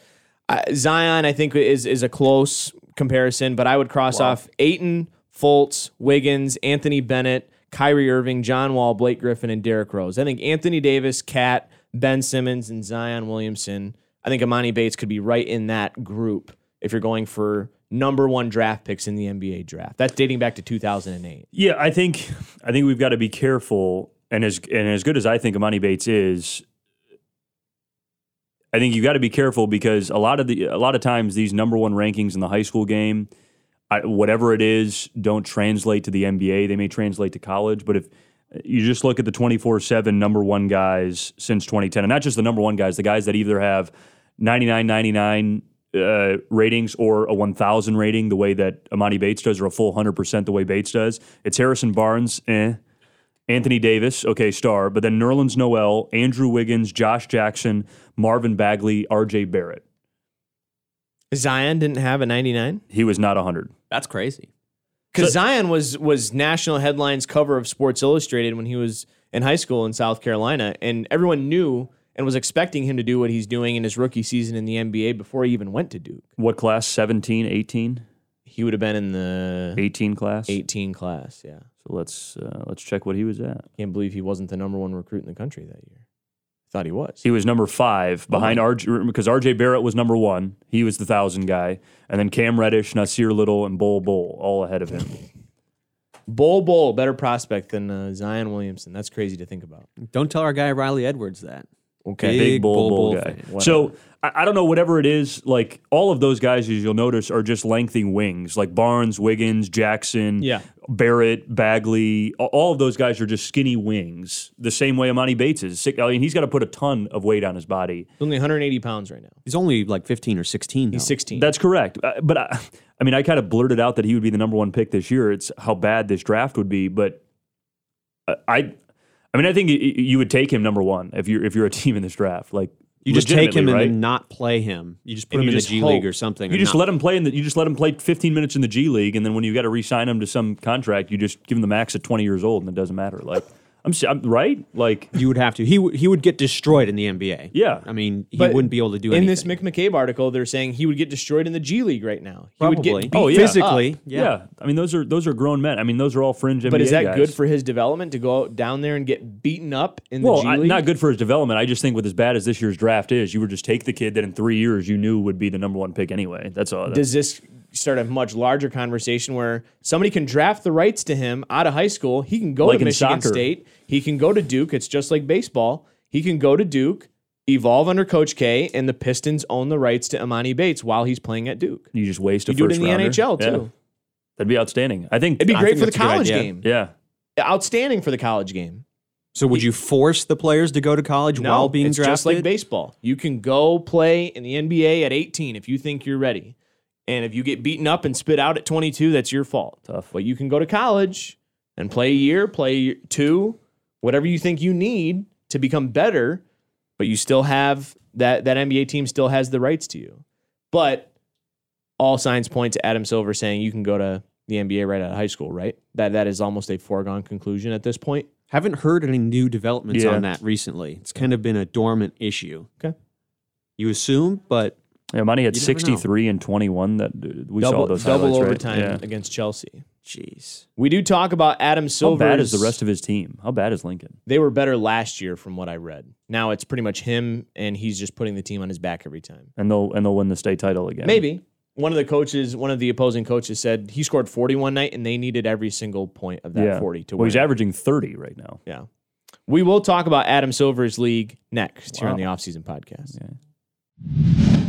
Uh, Zion, I think, is is a close comparison, but I would cross wow. off Ayton, Fultz, Wiggins, Anthony Bennett, Kyrie Irving, John Wall, Blake Griffin, and Derrick Rose. I think Anthony Davis, Cat, Ben Simmons, and Zion Williamson. I think Emoni Bates could be right in that group if you're going for number one draft picks in the N B A draft. That's dating back to two thousand eight. Yeah, I think I think we've got to be careful. And as and as good as I think Emoni Bates is, I think you've got to be careful because a lot of the a lot of times these number one rankings in the high school game, I, whatever it is, don't translate to the N B A. They may translate to college, but if you just look at the twenty-four seven number one guys since twenty ten, and not just the number one guys, the guys that either have ninety-nine ninety-nine uh, ratings or a one thousand rating the way that Emoni Bates does, or a full one hundred percent the way Bates does, it's Harrison Barnes, eh, Anthony Davis, okay, star, but then Nerlens Noel, Andrew Wiggins, Josh Jackson, Marvin Bagley, R J Barrett. Zion didn't have a ninety-nine? He was not one hundred. That's crazy. Because so, Zion was was national headlines cover of Sports Illustrated when he was in high school in South Carolina, and everyone knew and was expecting him to do what he's doing in his rookie season in the N B A before he even went to Duke. What class, seventeen, eighteen? He would have been in the... eighteen class? eighteen class, yeah. So let's uh, let's check what he was at. Can't believe he wasn't the number one recruit in the country that year. Thought he was. He was number five behind R J, because R J Barrett was number one. He was the one thousand guy. And then Cam Reddish, Nasir Little, and Bol Bol all ahead of him. Bol Bol, better prospect than uh, Zion Williamson. That's crazy to think about. Don't tell our guy Riley Edwards that. Okay. Big, Big Bol Bol guy. So, I, I don't know, whatever it is, like, all of those guys, as you'll notice, are just lengthy wings. Like Barnes, Wiggins, Jackson, yeah. Barrett, Bagley. All of those guys are just skinny wings, the same way Emoni Bates is. I mean, he's got to put a ton of weight on his body. He's only one hundred eighty pounds right now. He's only, like, fifteen or sixteen now. He's sixteen. That's correct. But, I, I mean, I kind of blurted out that he would be the number one pick this year. It's how bad this draft would be, but I... I mean, I think you would take him number one if you're if you're a team in this draft. Like, you just take him, right? And then not play him. You just put and him in the G hope. League or something. You just not. let him play in the, you just let him play fifteen minutes in the G League, and then when you got to re-sign him to some contract, you just give him the max at twenty years old, and it doesn't matter. Like, I'm, I'm right. Like, you would have to. He w- he would get destroyed in the N B A. Yeah, I mean, he but wouldn't be able to do anything. In this Mick McCabe article, they're saying he would get destroyed in the G League right now. He Probably. would get beat oh, yeah. physically. Yeah. yeah, I mean, those are those are grown men. I mean, those are all fringe N B A guys. But is that guys. good for his development to go out down there and get beaten up in well, the G League? Well, not good for his development. I just think with as bad as this year's draft is, you would just take the kid that in three years you knew would be the number one pick anyway. That's all. That's Does this start a much larger conversation where somebody can draft the rights to him out of high school? He can go like to Michigan soccer. State. He can go to Duke. It's just like baseball. He can go to Duke, evolve under Coach K, and the Pistons own the rights to Emoni Bates while he's playing at Duke. You just waste a you first rounder. You do it in the rounder. N H L, too. Yeah. That'd be outstanding. I think It'd be I great for the college game. Yeah. Outstanding for the college game. So would he, you force the players to go to college no, while being it's drafted? It's just like baseball. You can go play in the N B A at eighteen if you think you're ready. And if you get beaten up and spit out at twenty-two, that's your fault. Tough. But you can go to college and play a year, play two, whatever you think you need to become better, but you still have that, that N B A team still has the rights to you. But all signs point to Adam Silver saying you can go to the N B A right out of high school, right? That that is almost a foregone conclusion at this point. Haven't heard any new developments yeah. on that recently. It's kind of been a dormant issue. Okay. You assume, but... Yeah, Monty had sixty-three know. and twenty-one. That we double, saw those double highlights, overtime right? yeah. against Chelsea. Jeez, we do talk about Adam Silver. How bad is the rest of his team? How bad is Lincoln? They were better last year, from what I read. Now it's pretty much him, and he's just putting the team on his back every time. And they'll and they'll win the state title again. Maybe one of the coaches, one of the opposing coaches, said he scored forty one night, and they needed every single point of that yeah. forty to well, win. Well, he's averaging thirty right now. Yeah, we will talk about Adam Silver's league next wow. here on the Offseason Podcast. Yeah.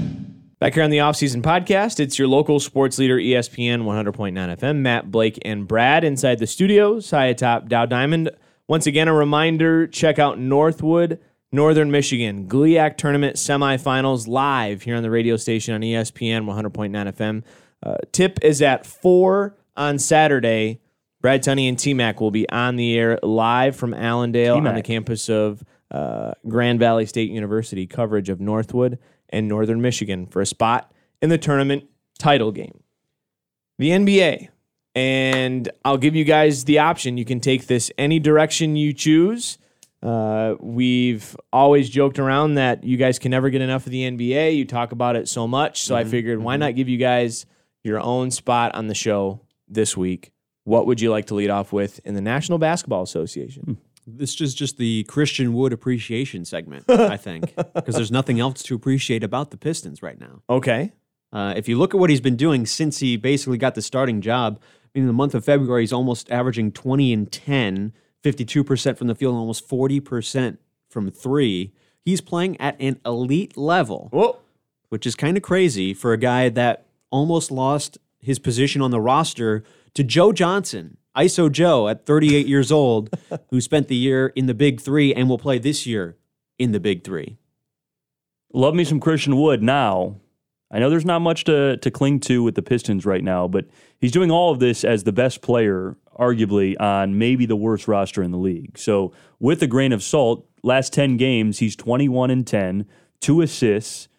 Back here on the Offseason Podcast, it's your local sports leader, E S P N one hundred point nine F M. Matt, Blake, and Brad inside the studios, high atop Dow Diamond. Once again, a reminder, check out Northwood, Northern Michigan, GLIAC Tournament Semifinals live here on the radio station on E S P N one hundred point nine F M. Uh, tip is at four on Saturday. Brad Tunney and T-Mac will be on the air live from Allendale T-Mac. on the campus of uh, Grand Valley State University, coverage of Northwood and Northern Michigan for a spot in the tournament title game. The N B A, and I'll give you guys the option. You can take this any direction you choose. Uh, we've always joked around that you guys can never get enough of the N B A. You talk about it so much, so mm-hmm. I figured why not give you guys your own spot on the show this week. What would you like to lead off with in the National Basketball Association? Hmm. This is just the Christian Wood appreciation segment, I think, because there's nothing else to appreciate about the Pistons right now. Okay. Uh, if you look at what he's been doing since he basically got the starting job, I mean, in the month of February, he's almost averaging twenty and ten, fifty-two percent from the field, and almost forty percent from three. He's playing at an elite level, Whoa. which is kind of crazy for a guy that almost lost his position on the roster to Joe Johnson, I S O Joe at thirty-eight years old, who spent the year in the Big Three and will play this year in the Big Three. Love me some Christian Wood now. I know there's not much to, to cling to with the Pistons right now, but he's doing all of this as the best player, arguably, on maybe the worst roster in the league. So with a grain of salt, last ten games, he's twenty-one and ten, two assists,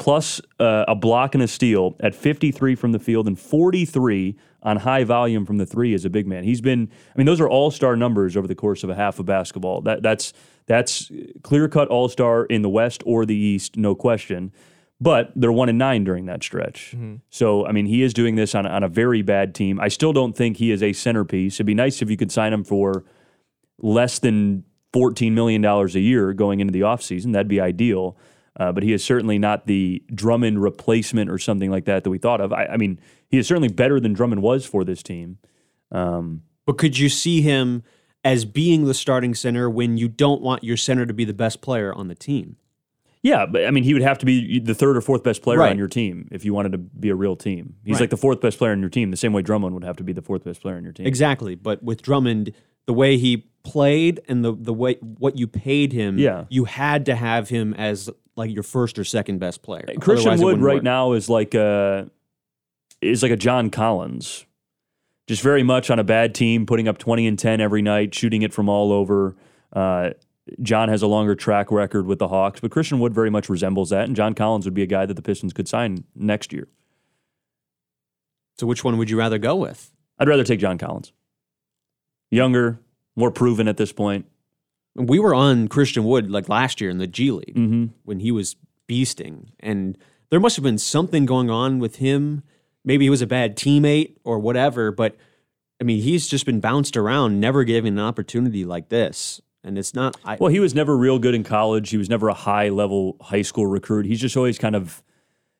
plus uh, a block and a steal at fifty-three from the field and forty-three on high volume from the three as a big man. He's been, I mean, those are all-star numbers over the course of a half of basketball. That That's that's clear-cut all-star in the West or the East, no question. But they're one and nine during that stretch. Mm-hmm. So, I mean, he is doing this on, on a very bad team. I still don't think he is a centerpiece. It'd be nice if you could sign him for less than fourteen million dollars a year going into the offseason. That'd be ideal. Uh, but he is certainly not the Drummond replacement or something like that that we thought of. I, I mean, he is certainly better than Drummond was for this team. Um, but could you see him as being the starting center when you don't want your center to be the best player on the team? Yeah, but I mean, he would have to be the third or fourth best player right. on your team if you wanted to be a real team. He's right. like the fourth best player on your team, the same way Drummond would have to be the fourth best player on your team. Exactly, but with Drummond, the way he played and the the way what you paid him, yeah. you had to have him as like your first or second best player. Christian Otherwise, Wood right work. now is like a is like a John Collins, just very much on a bad team, putting up twenty and ten every night, shooting it from all over. Uh, John has a longer track record with the Hawks, but Christian Wood very much resembles that, and John Collins would be a guy that the Pistons could sign next year. So which one would you rather go with? I'd rather take John Collins. Younger, more proven at this point. We were on Christian Wood like last year in the G League mm-hmm. when he was beasting, and there must have been something going on with him. Maybe he was a bad teammate or whatever, but, I mean, he's just been bounced around, never given an opportunity like this. And it's not... I, well, he was never real good in college. He was never a high-level high school recruit. He's just always kind of...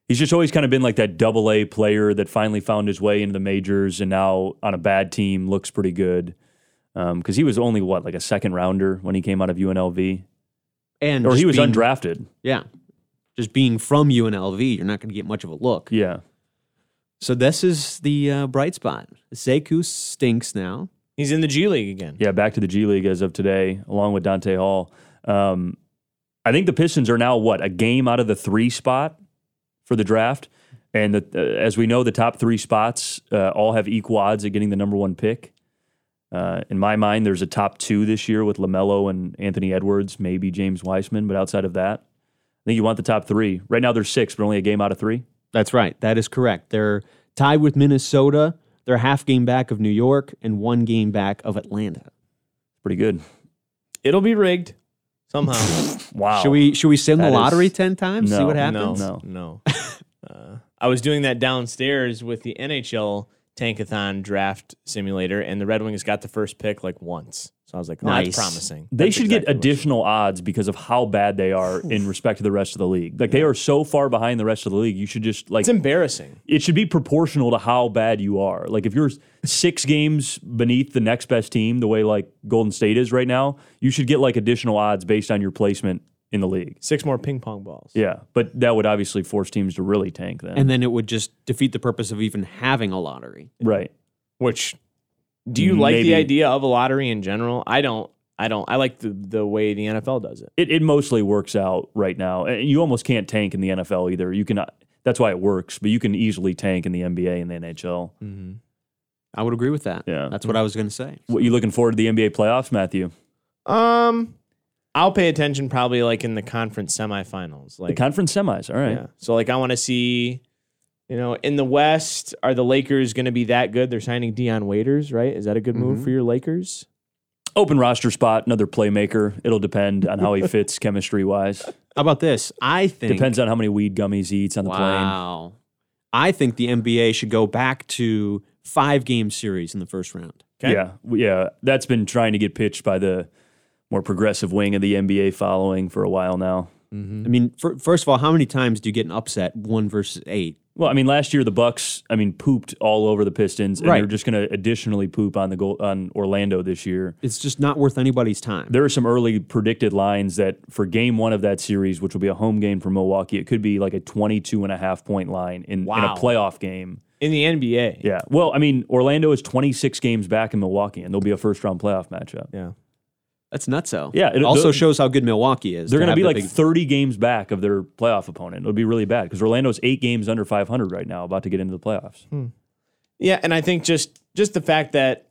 He's just always kind of been like that double-A player that finally found his way into the majors and now on a bad team looks pretty good. Because um, he was only, what, like a second-rounder when he came out of U N L V? and Or he was being, undrafted. Yeah. Just being from U N L V, you're not going to get much of a look. Yeah. So this is the uh, bright spot. Sekou stinks now. He's in the G League again. Yeah, back to the G League as of today, along with Dante Hall. Um, I think the Pistons are now, what, a game out of the three spot for the draft? And the, uh, as we know, the top three spots uh, all have equal odds at getting the number one pick. Uh, in my mind, there's a top two this year with LaMelo and Anthony Edwards, maybe James Wiseman, but outside of that, I think you want the top three. Right now, they're six, but only a game out of three. That's right. That is correct. They're tied with Minnesota. They're half game back of New York and one game back of Atlanta. Pretty good. It'll be rigged somehow. Wow. Should we should we send that the lottery is, ten times? No, see what happens? No, no, no. uh, I was doing that downstairs with the N H L Tankathon draft simulator, and the Red Wings got the first pick like once. So I was like, oh, nice. That's promising. They that's should exactly get additional odds because of how bad they are in respect to the rest of the league. Like, yeah. They are so far behind the rest of the league, you should just, like... It's embarrassing. It should be proportional to how bad you are. Like, if you're six games beneath the next best team, the way, like, Golden State is right now, you should get, like, additional odds based on your placement in the league. Six more ping pong balls. Yeah, but that would obviously force teams to really tank them. And then it would just defeat the purpose of even having a lottery. Right. Which... Do you like Maybe. the idea of a lottery in general? I don't. I don't. I like the, the way the N F L does it. It it mostly works out right now. You almost can't tank in the N F L either. You can. That's why it works. But you can easily tank in the N B A and the N H L. Mm-hmm. I would agree with that. Yeah, that's what I was going to say. What, you looking forward to the N B A playoffs, Matthew? Um, I'll pay attention probably like in the conference semifinals. Like the conference semis. All right. Yeah. So like I want to see. You know, in the West, are the Lakers going to be that good? They're signing Dion Waiters, right? Is that a good move mm-hmm. for your Lakers? Open roster spot, another playmaker. It'll depend on how he fits chemistry-wise. How about this? I think... Depends on how many weed gummies he eats on the wow. plane. Wow. I think the N B A should go back to five-game series in the first round. Okay? Yeah, yeah. That's been trying to get pitched by the more progressive wing of the N B A following for a while now. Mm-hmm. I mean, for, first of all, how many times do you get an upset one versus eight? Well, I mean, last year the Bucks, I mean, pooped all over the Pistons, and right. they're just going to additionally poop on the goal, on Orlando this year. It's just not worth anybody's time. There are some early predicted lines that for game one of that series, which will be a home game for Milwaukee, it could be like a twenty-two and a half point line in, wow. in a playoff game. In the N B A. Yeah. Well, I mean, Orlando is twenty-six games back in Milwaukee, and there'll be a first-round playoff matchup. Yeah. That's nutso. Yeah. It also shows how good Milwaukee is. They're going to be like big... thirty games back of their playoff opponent. It'll be really bad because Orlando's eight games under five hundred right now, about to get into the playoffs. Hmm. Yeah, and I think just just the fact that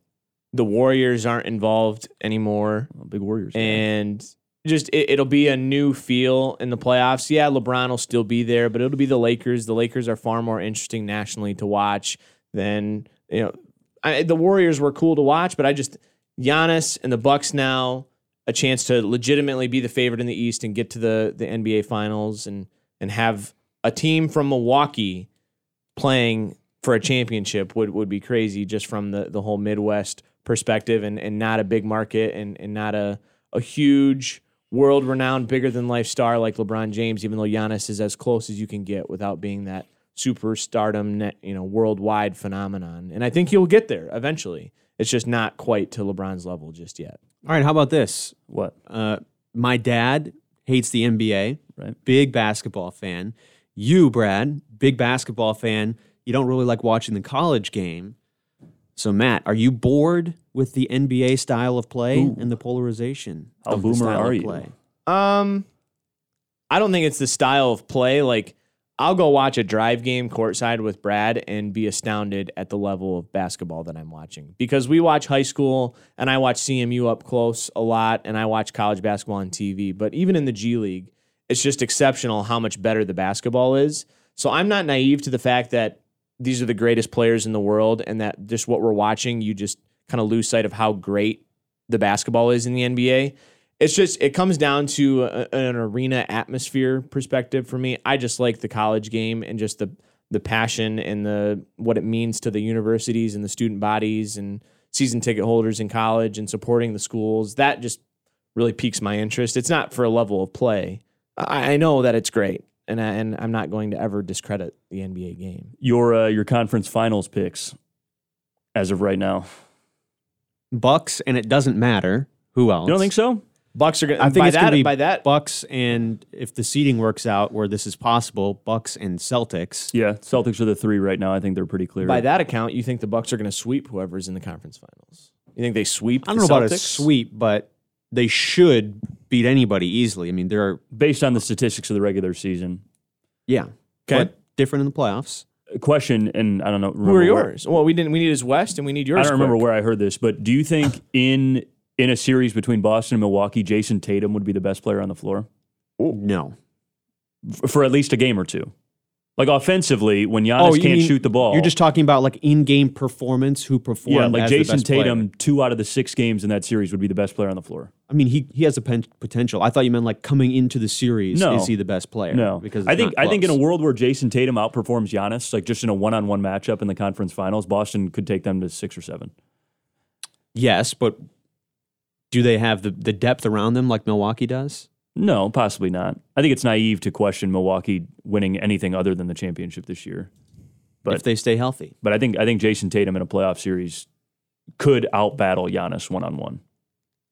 the Warriors aren't involved anymore. Well, big Warriors. And just it, it'll be a new feel in the playoffs. Yeah, LeBron will still be there, but it'll be the Lakers. The Lakers are far more interesting nationally to watch than, you know, I, the Warriors were cool to watch, but I just, Giannis and the Bucks now, a chance to legitimately be the favorite in the East and get to the, the N B A Finals and, and have a team from Milwaukee playing for a championship would, would be crazy just from the, the whole Midwest perspective and, and not a big market and, and not a, a huge... world-renowned, bigger-than-life star like LeBron James, even though Giannis is as close as you can get without being that superstardom, net, you know, worldwide phenomenon. And I think he'll get there eventually. It's just not quite to LeBron's level just yet. All right, how about this? What? Uh, my dad hates the N B A, right? Big basketball fan. You, Brad, big basketball fan. You don't really like watching the college game. So, Matt, are you bored with the N B A style of play Ooh. and the polarization How of the style are of you? play? Um, I don't think it's the style of play. Like, I'll go watch a drive game courtside with Brad and be astounded at the level of basketball that I'm watching. Because we watch high school, and I watch C M U up close a lot, and I watch college basketball on T V. But even in the G League, it's just exceptional how much better the basketball is. So I'm not naive to the fact that these are the greatest players in the world, and that just what we're watching, you just kind of lose sight of how great the basketball is in the N B A. It's just, it comes down to a, an arena atmosphere perspective for me. I just like the college game and just the the passion and the what it means to the universities and the student bodies and season ticket holders in college and supporting the schools. That just really piques my interest. It's not for a level of play. I, I know that it's great. And, I, and I'm not going to ever discredit the N B A game. Your uh, your conference finals picks, as of right now, Bucks, and it doesn't matter who else. You don't think so? Bucks are going. I think by it's going to be by that. Bucks, and if the seeding works out where this is possible, Bucks and Celtics. Yeah, Celtics are the three right now. I think they're pretty clear. By that account, you think the Bucks are going to sweep whoever's in the conference finals? You think they sweep? I don't the know Celtics? About a sweep, but they should beat anybody easily. I mean, there are... Based on the statistics of the regular season. Yeah. Okay. But different in the playoffs. A question, and I don't know... Who are yours? Where, well, we didn't. We need his West, and we need yours. I don't quick. remember where I heard this, but do you think in in a series between Boston and Milwaukee, Jason Tatum would be the best player on the floor? Ooh. No. For at least a game or two. Like, offensively, when Giannis oh, can't mean, shoot the ball... You're just talking about, like, in-game performance, who performed yeah, like as Jason the best Tatum, player. Two out of the six games in that series would be the best player on the floor. I mean, he he has a pen- potential. I thought you meant, like, coming into the series, no. is he the best player? No. Because I think I think in a world where Jason Tatum outperforms Giannis, like, just in a one-on-one matchup in the conference finals, Boston could take them to six or seven. Yes, but do they have the, the depth around them like Milwaukee does? No, possibly not. I think it's naive to question Milwaukee winning anything other than the championship this year. But if they stay healthy. But I think I think Jason Tatum in a playoff series could outbattle Giannis one-on-one.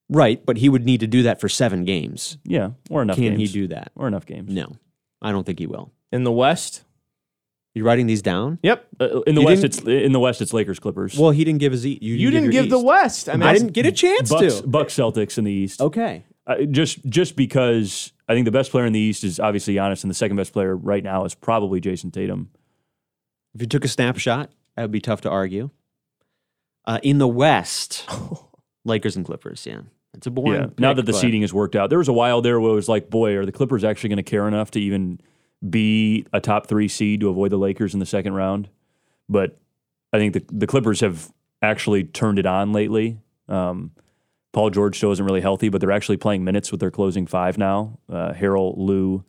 Right, but he would need to do that for seven games. Yeah, or enough Can games. Can he do that? Or enough games. No, I don't think he will. In the West? You writing these down? Yep. Uh, in the you West, it's in the West, it's Lakers Clippers. Well, he didn't give his e- you, you didn't give, give the West. I mean, I didn't get a chance Bucks, to. Bucks Celtics in the East. Okay. Uh, just just because I think the best player in the East is obviously Giannis, and the second best player right now is probably Jason Tatum. If you took a snapshot, that would be tough to argue. Uh, in the West, Lakers and Clippers, yeah. It's a boring yeah. pick, now that the seeding has worked out. There was a while there where it was like, boy, are the Clippers actually going to care enough to even be a top three seed to avoid the Lakers in the second round? But I think the, the Clippers have actually turned it on lately. Um Paul George still isn't really healthy, but they're actually playing minutes with their closing five now. Uh, Harrell, Lou,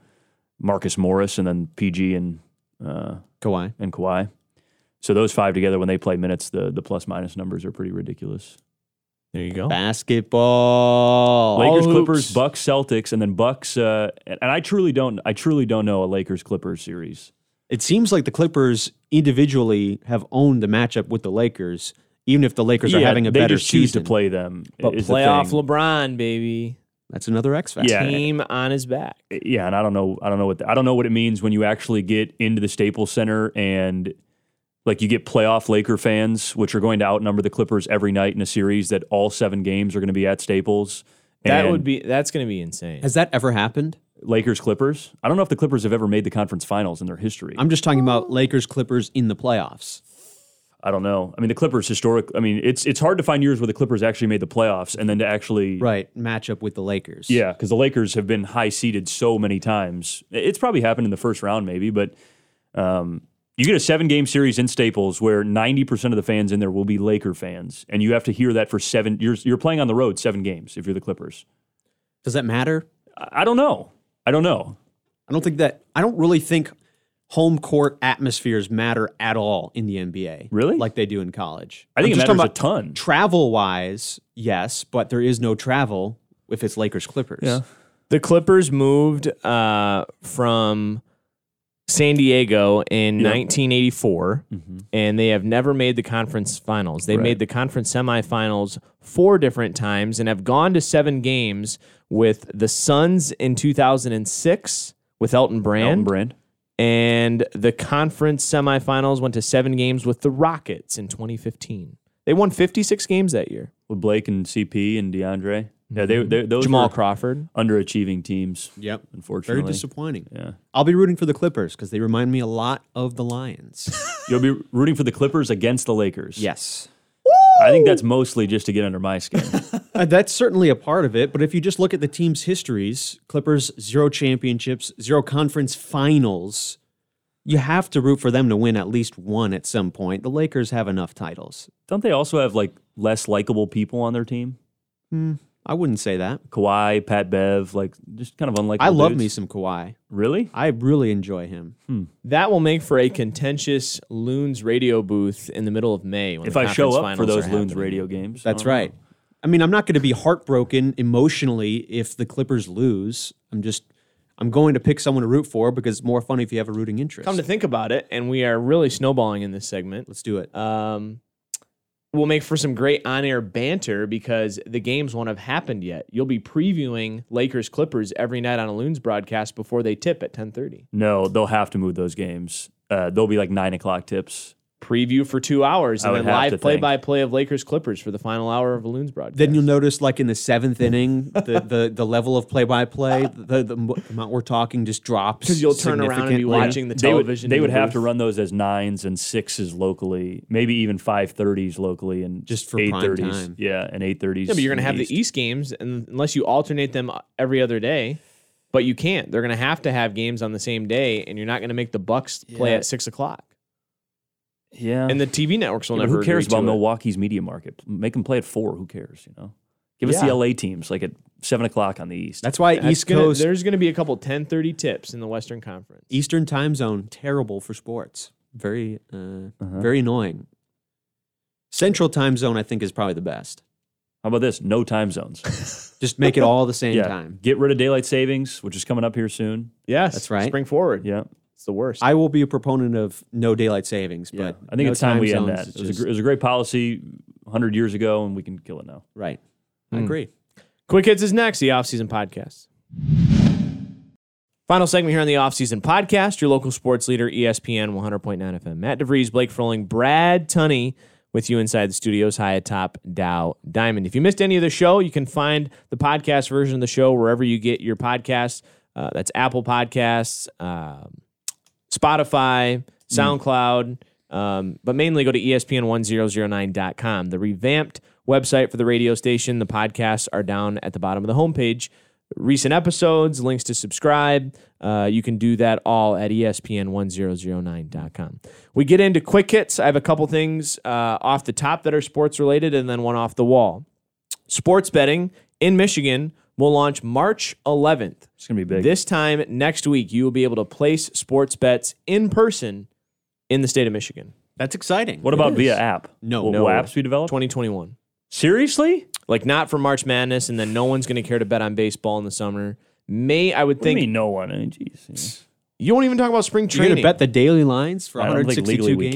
Marcus Morris, and then P G and uh, Kawhi. And Kawhi. So those five together, when they play minutes, the the plus minus numbers are pretty ridiculous. There you go. Basketball. Lakers, Oops. Clippers, Bucks, Celtics, and then Bucks. Uh, and I truly don't. I truly don't know a Lakers Clippers series. It seems like the Clippers individually have owned the matchup with the Lakers, even if the Lakers yeah, are having a better season. They just choose to play them. But playoff LeBron, baby. That's another X factor. Yeah. Team on his back. Yeah, and I don't know. I don't know what. The, I don't know what it means when you actually get into the Staples Center and. Like, you get playoff Laker fans, which are going to outnumber the Clippers every night in a series that all seven games are going to be at Staples. And that would be, that's going to be insane. Has that ever happened? Lakers, Clippers? I don't know if the Clippers have ever made the conference finals in their history. I'm just talking about Lakers, Clippers in the playoffs. I don't know. I mean, the Clippers historically, I mean, it's it's hard to find years where the Clippers actually made the playoffs and then to actually... Right, match up with the Lakers. Yeah, because the Lakers have been high-seeded so many times. It's probably happened in the first round maybe, but... Um, You get a seven-game series in Staples where ninety percent of the fans in there will be Laker fans, and you have to hear that for seven. You're you're playing on the road seven games if you're the Clippers. Does that matter? I don't know. I don't know. I don't think that. I don't really think home court atmospheres matter at all in the N B A. Really? Like they do in college. I think I'm it matters about a ton. Travel-wise, yes, but there is no travel if it's Lakers Clippers. Yeah. The Clippers moved uh, from. San Diego in yep. nineteen eighty-four, mm-hmm. and they have never made the conference finals. They right. made the conference semifinals four different times and have gone to seven games with the Suns in two thousand six with Elton Brand. Elton Brand. And the conference semifinals went to seven games with the Rockets in twenty fifteen. They won fifty-six games that year. With Blake and C P and DeAndre. Yeah, they, they, those Jamal Crawford. Underachieving teams. Yep. Unfortunately. Very disappointing. Yeah. I'll be rooting for the Clippers because they remind me a lot of the Lions. You'll be rooting for the Clippers against the Lakers. Yes. Woo! I think that's mostly just to get under my skin. uh, that's certainly a part of it, but if you just look at the team's histories, Clippers, zero championships, zero conference finals, you have to root for them to win at least one at some point. The Lakers have enough titles. Don't they also have like less likable people on their team? Hmm. I wouldn't say that. Kawhi, Pat Bev, like just kind of unlikable I love dudes. Me some Kawhi. Really? I really enjoy him. Hmm. That will make for a contentious Loons radio booth in the middle of May. When if the I show up for those Loons happening. Radio games. That's I right. Know. I mean, I'm not going to be heartbroken emotionally if the Clippers lose. I'm just, I'm going to pick someone to root for because it's more fun if you have a rooting interest. Come to think about it, and we are really snowballing in this segment. Let's do it. Um... We'll make for some great on-air banter because the games won't have happened yet. You'll be previewing Lakers-Clippers every night on a Loons broadcast before they tip at ten thirty. No, they'll have to move those games. Uh, they'll be like nine o'clock tips. Preview for two hours and then live play-by-play of Lakers-Clippers for the final hour of a Loons broadcast. Then you'll notice like in the seventh inning, the, the, the level of play-by-play, the, the amount we're talking just drops because you'll turn around and be watching the television. They would, they would have to run those as nines and sixes locally, maybe even five thirties locally and just for eight thirties. Time. Yeah, and eight thirties. Yeah, but you're going to have the East games and unless you alternate them every other day. But you can't. They're going to have to have games on the same day and you're not going to make the Bucks play yeah. at six o'clock. Yeah, and the T V networks will yeah, never. Who cares about Milwaukee's media market? Make them play at four. Who cares? You know, give yeah. us the L A teams like at seven o'clock on the East. That's why That's East gonna, Coast. There's going to be a couple ten thirty tips in the Western Conference. Eastern time zone terrible for sports. Very, uh, uh-huh. very annoying. Central time zone, I think, is probably the best. How about this? No time zones. Just make it all the same yeah. time. Get rid of daylight savings, which is coming up here soon. Yes, that's right. Spring forward. Yeah. It's the worst. I will be a proponent of no daylight savings, but yeah. I think no it's time, time we end that. It was, just... a, it was a great policy one hundred years ago, and we can kill it now. Right. Mm. I agree. Quick Hits is next, the Offseason Podcast. Final segment here on the Offseason Podcast, your local sports leader, E S P N one hundred point nine F M. Matt DeVries, Blake Froling, Brad Tunney with you inside the studios, high atop Dow Diamond. If you missed any of the show, you can find the podcast version of the show wherever you get your podcasts. Uh, that's Apple Podcasts, um, Spotify, SoundCloud, um, but mainly go to E S P N ten oh nine dot com, the revamped website for the radio station. The podcasts are down at the bottom of the homepage. Recent episodes, links to subscribe. Uh, you can do that all at E S P N ten oh nine dot com. We get into quick hits. I have a couple things uh, off the top that are sports related and then one off the wall. Sports betting in Michigan will launch March eleventh. It's going to be big. This time next week, you will be able to place sports bets in person in the state of Michigan. That's exciting. What it about is. Via app? No. Will, no. Will apps be developed? twenty twenty-one. Seriously? Like, not for March Madness, and then no one's going to care to bet on baseball in the summer. May, I would what think. Do you mean no one? I mean, geez, yeah. You won't even talk about spring training. You're going to bet the daily lines for one sixty-two games? I don't think legally we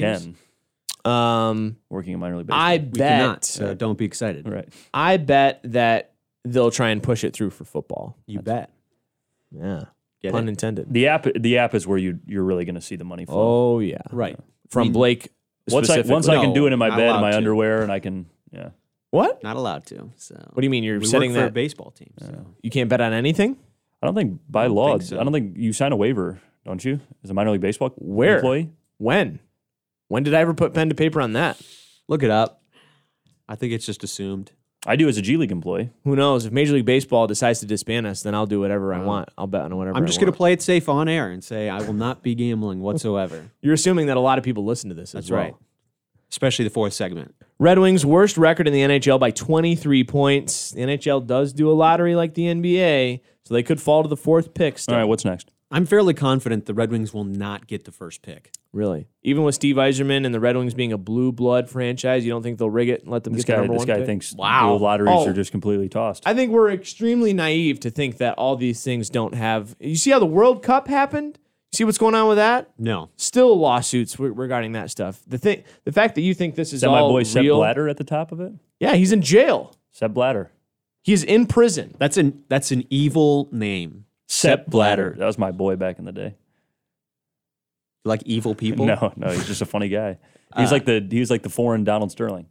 can. Um, Working in minor league baseball. I bet. We cannot, so uh, don't be excited. Right. I bet that they'll try and push it through for football. You That's bet. It. Yeah. Get Pun it. Intended. The app the app is where you, you're really going to see the money flow. Oh, yeah. Right. From I mean, Blake once I, once no, I can do it in my bed, in my to. underwear, and I can, yeah. What? Not allowed to. So. What do you mean? You're we setting work for that? A baseball team. So. Yeah. You can't bet on anything? I don't think by I don't law, think so. I don't think you sign a waiver, don't you? As a minor league baseball Where? employee? When? When did I ever put pen to paper on that? Look it up. I think it's just assumed. I do as a G League employee. Who knows? If Major League Baseball decides to disband us, then I'll do whatever wow. I want. I'll bet on whatever I want. I'm just going to play it safe on air and say I will not be gambling whatsoever. You're assuming that a lot of people listen to this That's as well. Right. Especially the fourth segment. Red Wings' worst record in the N H L by twenty-three points. The N H L does do a lottery like the N B A, so they could fall to the fourth pick still. All right, what's next? I'm fairly confident the Red Wings will not get the first pick. Really? Even with Steve Yzerman and the Red Wings being a blue blood franchise, you don't think they'll rig it and let them this get guy, the number This guy pick? Thinks wow. the lotteries oh. are just completely tossed. I think we're extremely naive to think that all these things don't have... You see how the World Cup happened? See what's going on with that? No. Still lawsuits regarding that stuff. The thing, the fact that you think this is, is that all my boy real... Sepp Blatter at the top of it? Yeah, he's in jail. Sepp Blatter. He's in prison. That's an, that's an evil name. Sepp Blatter. That was my boy back in the day. Like evil people? No, no, he's just a funny guy. He's uh, like the he was like the foreign Donald Sterling.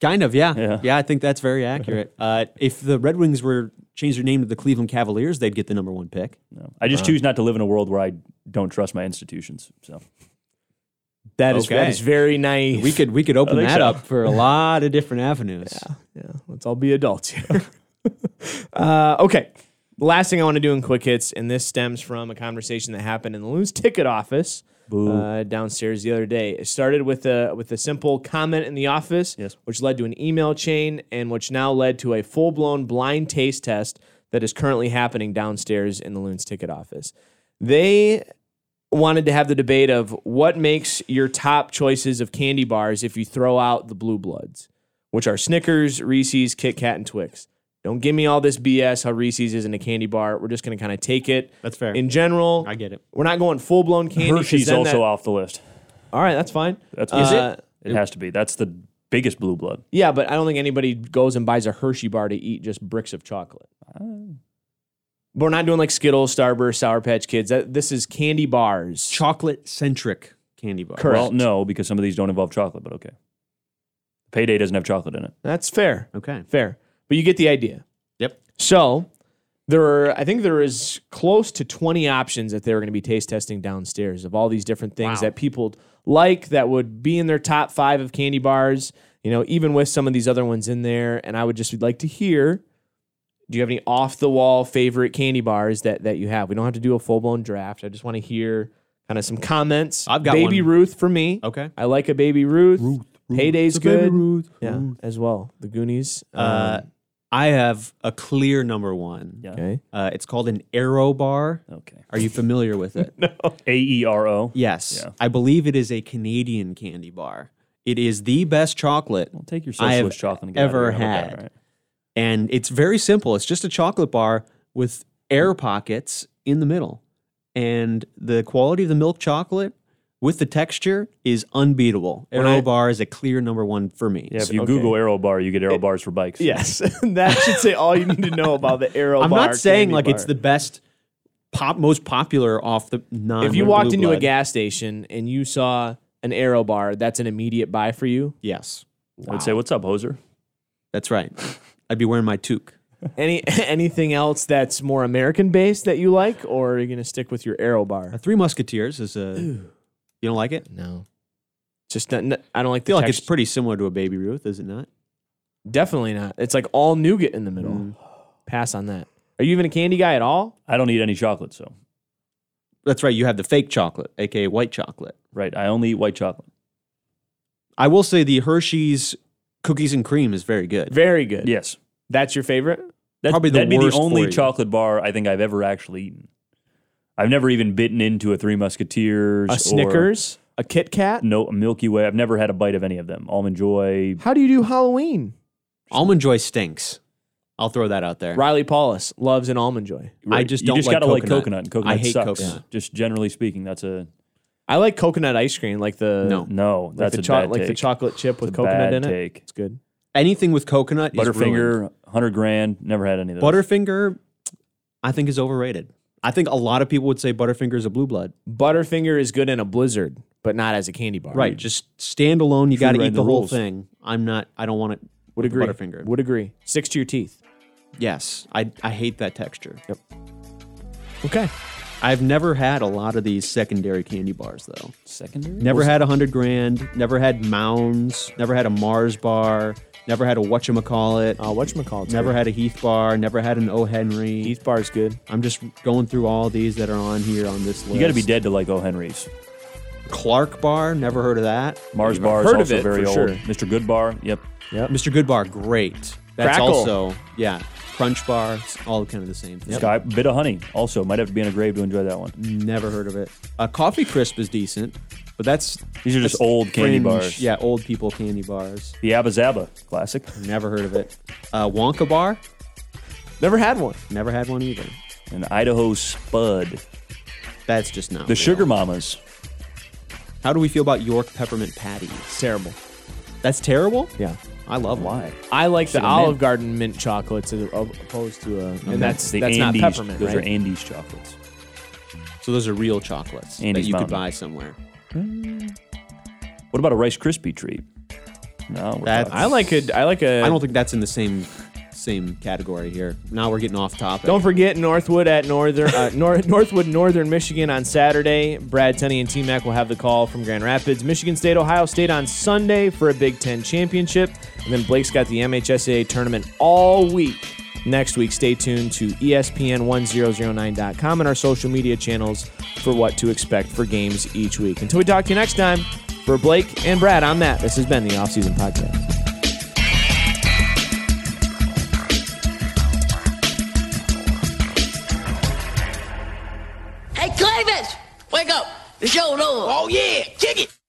Kind of, yeah. Yeah, yeah I think that's very accurate. uh, if the Red Wings were changed their name to the Cleveland Cavaliers, they'd get the number one pick. No, I just uh, choose not to live in a world where I don't trust my institutions. So that is okay. that is very naive. We could we could open that so. up for a lot of different avenues. Yeah, yeah. Let's all be adults here. uh, okay. The last thing I want to do in Quick Hits, and this stems from a conversation that happened in the Loon's ticket office uh, downstairs the other day. It started with a with a simple comment in the office, yes. which led to an email chain, and which now led to a full-blown blind taste test that is currently happening downstairs in the Loon's ticket office. They wanted to have the debate of what makes your top choices of candy bars if you throw out the Blue Bloods, which are Snickers, Reese's, Kit Kat, and Twix. Don't give me all this B S how Reese's isn't a candy bar. We're just going to kind of take it. That's fair. In general. I get it. We're not going full-blown candy. Hershey's also that, off the list. All right, that's fine. That's, uh, is it? It has to be. That's the biggest blue blood. Yeah, but I don't think anybody goes and buys a Hershey bar to eat just bricks of chocolate. Oh. But we're not doing like Skittles, Starburst, Sour Patch Kids. That, this is candy bars. Chocolate-centric candy bars. Correct. Well, no, because some of these don't involve chocolate, but okay. Payday doesn't have chocolate in it. That's fair. Okay. Fair. But you get the idea. Yep. So there are, I think there is close to twenty options that they're going to be taste testing downstairs of all these different things wow. that people like that would be in their top five of candy bars, you know, even with some of these other ones in there. And I would just like to hear, do you have any off-the-wall favorite candy bars that, that you have? We don't have to do a full-blown draft. I just want to hear kind of some comments. I've got Baby one. Ruth for me. Okay. I like a Baby Ruth. Ruth, Ruth. Payday's the good. Baby Ruth, yeah, Ruth. As well. The Goonies. Um, uh I have a clear number one. Yeah. Okay. Uh, it's called an Aero bar. Okay. Are you familiar with it? No. A E R O? Yes. Yeah. I believe it is a Canadian candy bar. It is the best chocolate I'll take your socialist I have chocolate and ever had. That, right? And it's very simple. It's just a chocolate bar with air pockets in the middle. And the quality of the milk chocolate with the texture is unbeatable. Aero I, bar is a clear number one for me. Yeah, if you okay. Google Aero bar, you get Aero it, bars for bikes. Yes, that should say all you need to know about the Aero bar. I'm not saying like bar. It's the best, pop, most popular off the non. If you walked blue into blood. A gas station and you saw an Aero bar, that's an immediate buy for you? Yes. Wow. I'd say, what's up, hoser? That's right. I'd be wearing my toque. Any anything else that's more American based that you like, or are you going to stick with your Aero bar? A Three Musketeers is a... Ooh. You don't like it? No. Just not, not, I don't like the I feel text. Like it's pretty similar to a Baby Ruth, is it not? Definitely not. It's like all nougat in the middle. Mm. Pass on that. Are you even a candy guy at all? I don't eat any chocolate, so. That's right. You have the fake chocolate, a k a white chocolate. Right. I only eat white chocolate. I will say the Hershey's cookies and cream is very good. Very good. Yes. That's your favorite? That's, Probably the that'd worst be the only chocolate bar I think I've ever actually eaten. I've never even bitten into a Three Musketeers. A Snickers? Or, a Kit Kat? No, a Milky Way. I've never had a bite of any of them. Almond Joy. How do you do Halloween? Almond Joy stinks. I'll throw that out there. Riley Paulus loves an Almond Joy. Right. I just don't like coconut. You just like gotta coconut. like coconut. Coconut I hate sucks. Coconut. Just generally speaking, that's a... I like coconut ice cream, like the... No. No, like that's the a cho- bad Like take. the chocolate chip with coconut in it. Take. It's good. Anything with coconut Butterfinger, is ruined. one hundred grand, never had any of those. Butterfinger, I think, is overrated. I think a lot of people would say Butterfinger is a blue blood. Butterfinger is good in a blizzard, but not as a candy bar. Right, just stand alone. You got to eat the whole thing. I'm not... I don't want it Would agree. Butterfinger. Would agree. Sticks to your teeth. Yes. I I hate that texture. Yep. Okay. I've never had a lot of these secondary candy bars, though. Secondary? Never had a hundred grand. Never had Mounds. Never had a Mars bar. Never had a whatchamacallit. Oh, whatchamacallit. Never good. had a Heath bar. Never had an O. Henry. Heath bar's good. I'm just going through all these that are on here on this list. You got to be dead to like O. Henry's. Clark bar. Never heard of that. Mars You've bar is also it, very old. Sure. Mister Goodbar. Yep. Yep. Mister Goodbar, great. That's Crackle. also, yeah. Crunch bar, all kind of the same thing. Sky, bit of honey also. Might have to be in a grave to enjoy that one. Never heard of it. Uh, Coffee Crisp is decent, but that's... These are just old fringe, candy bars. Yeah, old people candy bars. The Abba Zaba, classic. Never heard of it. Uh, Wonka bar. Never had one. Never had one either. An Idaho Spud. That's just not The real. Sugar Mamas. How do we feel about York Peppermint Patties? Terrible. That's terrible? Yeah. I love why. I like the Olive Garden mint chocolates as opposed to a... Okay. And that's, that's not peppermint, Those right? are Andes chocolates. So those are real chocolates Andes that you Mountain. could buy somewhere. Mm. What about a Rice Krispie treat? No, we're that's, I like a, I like a... I don't think that's in the same... Same category here. Now we're getting off topic. Don't forget Northwood at Northern uh, North, Northwood, Northern Michigan on Saturday. Brad Tenney and T-Mac will have the call from Grand Rapids. Michigan State, Ohio State on Sunday for a Big Ten championship. And then Blake's got the M H S A A tournament all week. Next week, stay tuned to E S P N ten oh nine dot com and our social media channels for what to expect for games each week. Until we talk to you next time, for Blake and Brad, I'm Matt. This has been the Offseason Podcast. Wake up! The show's over. Oh yeah, kick it!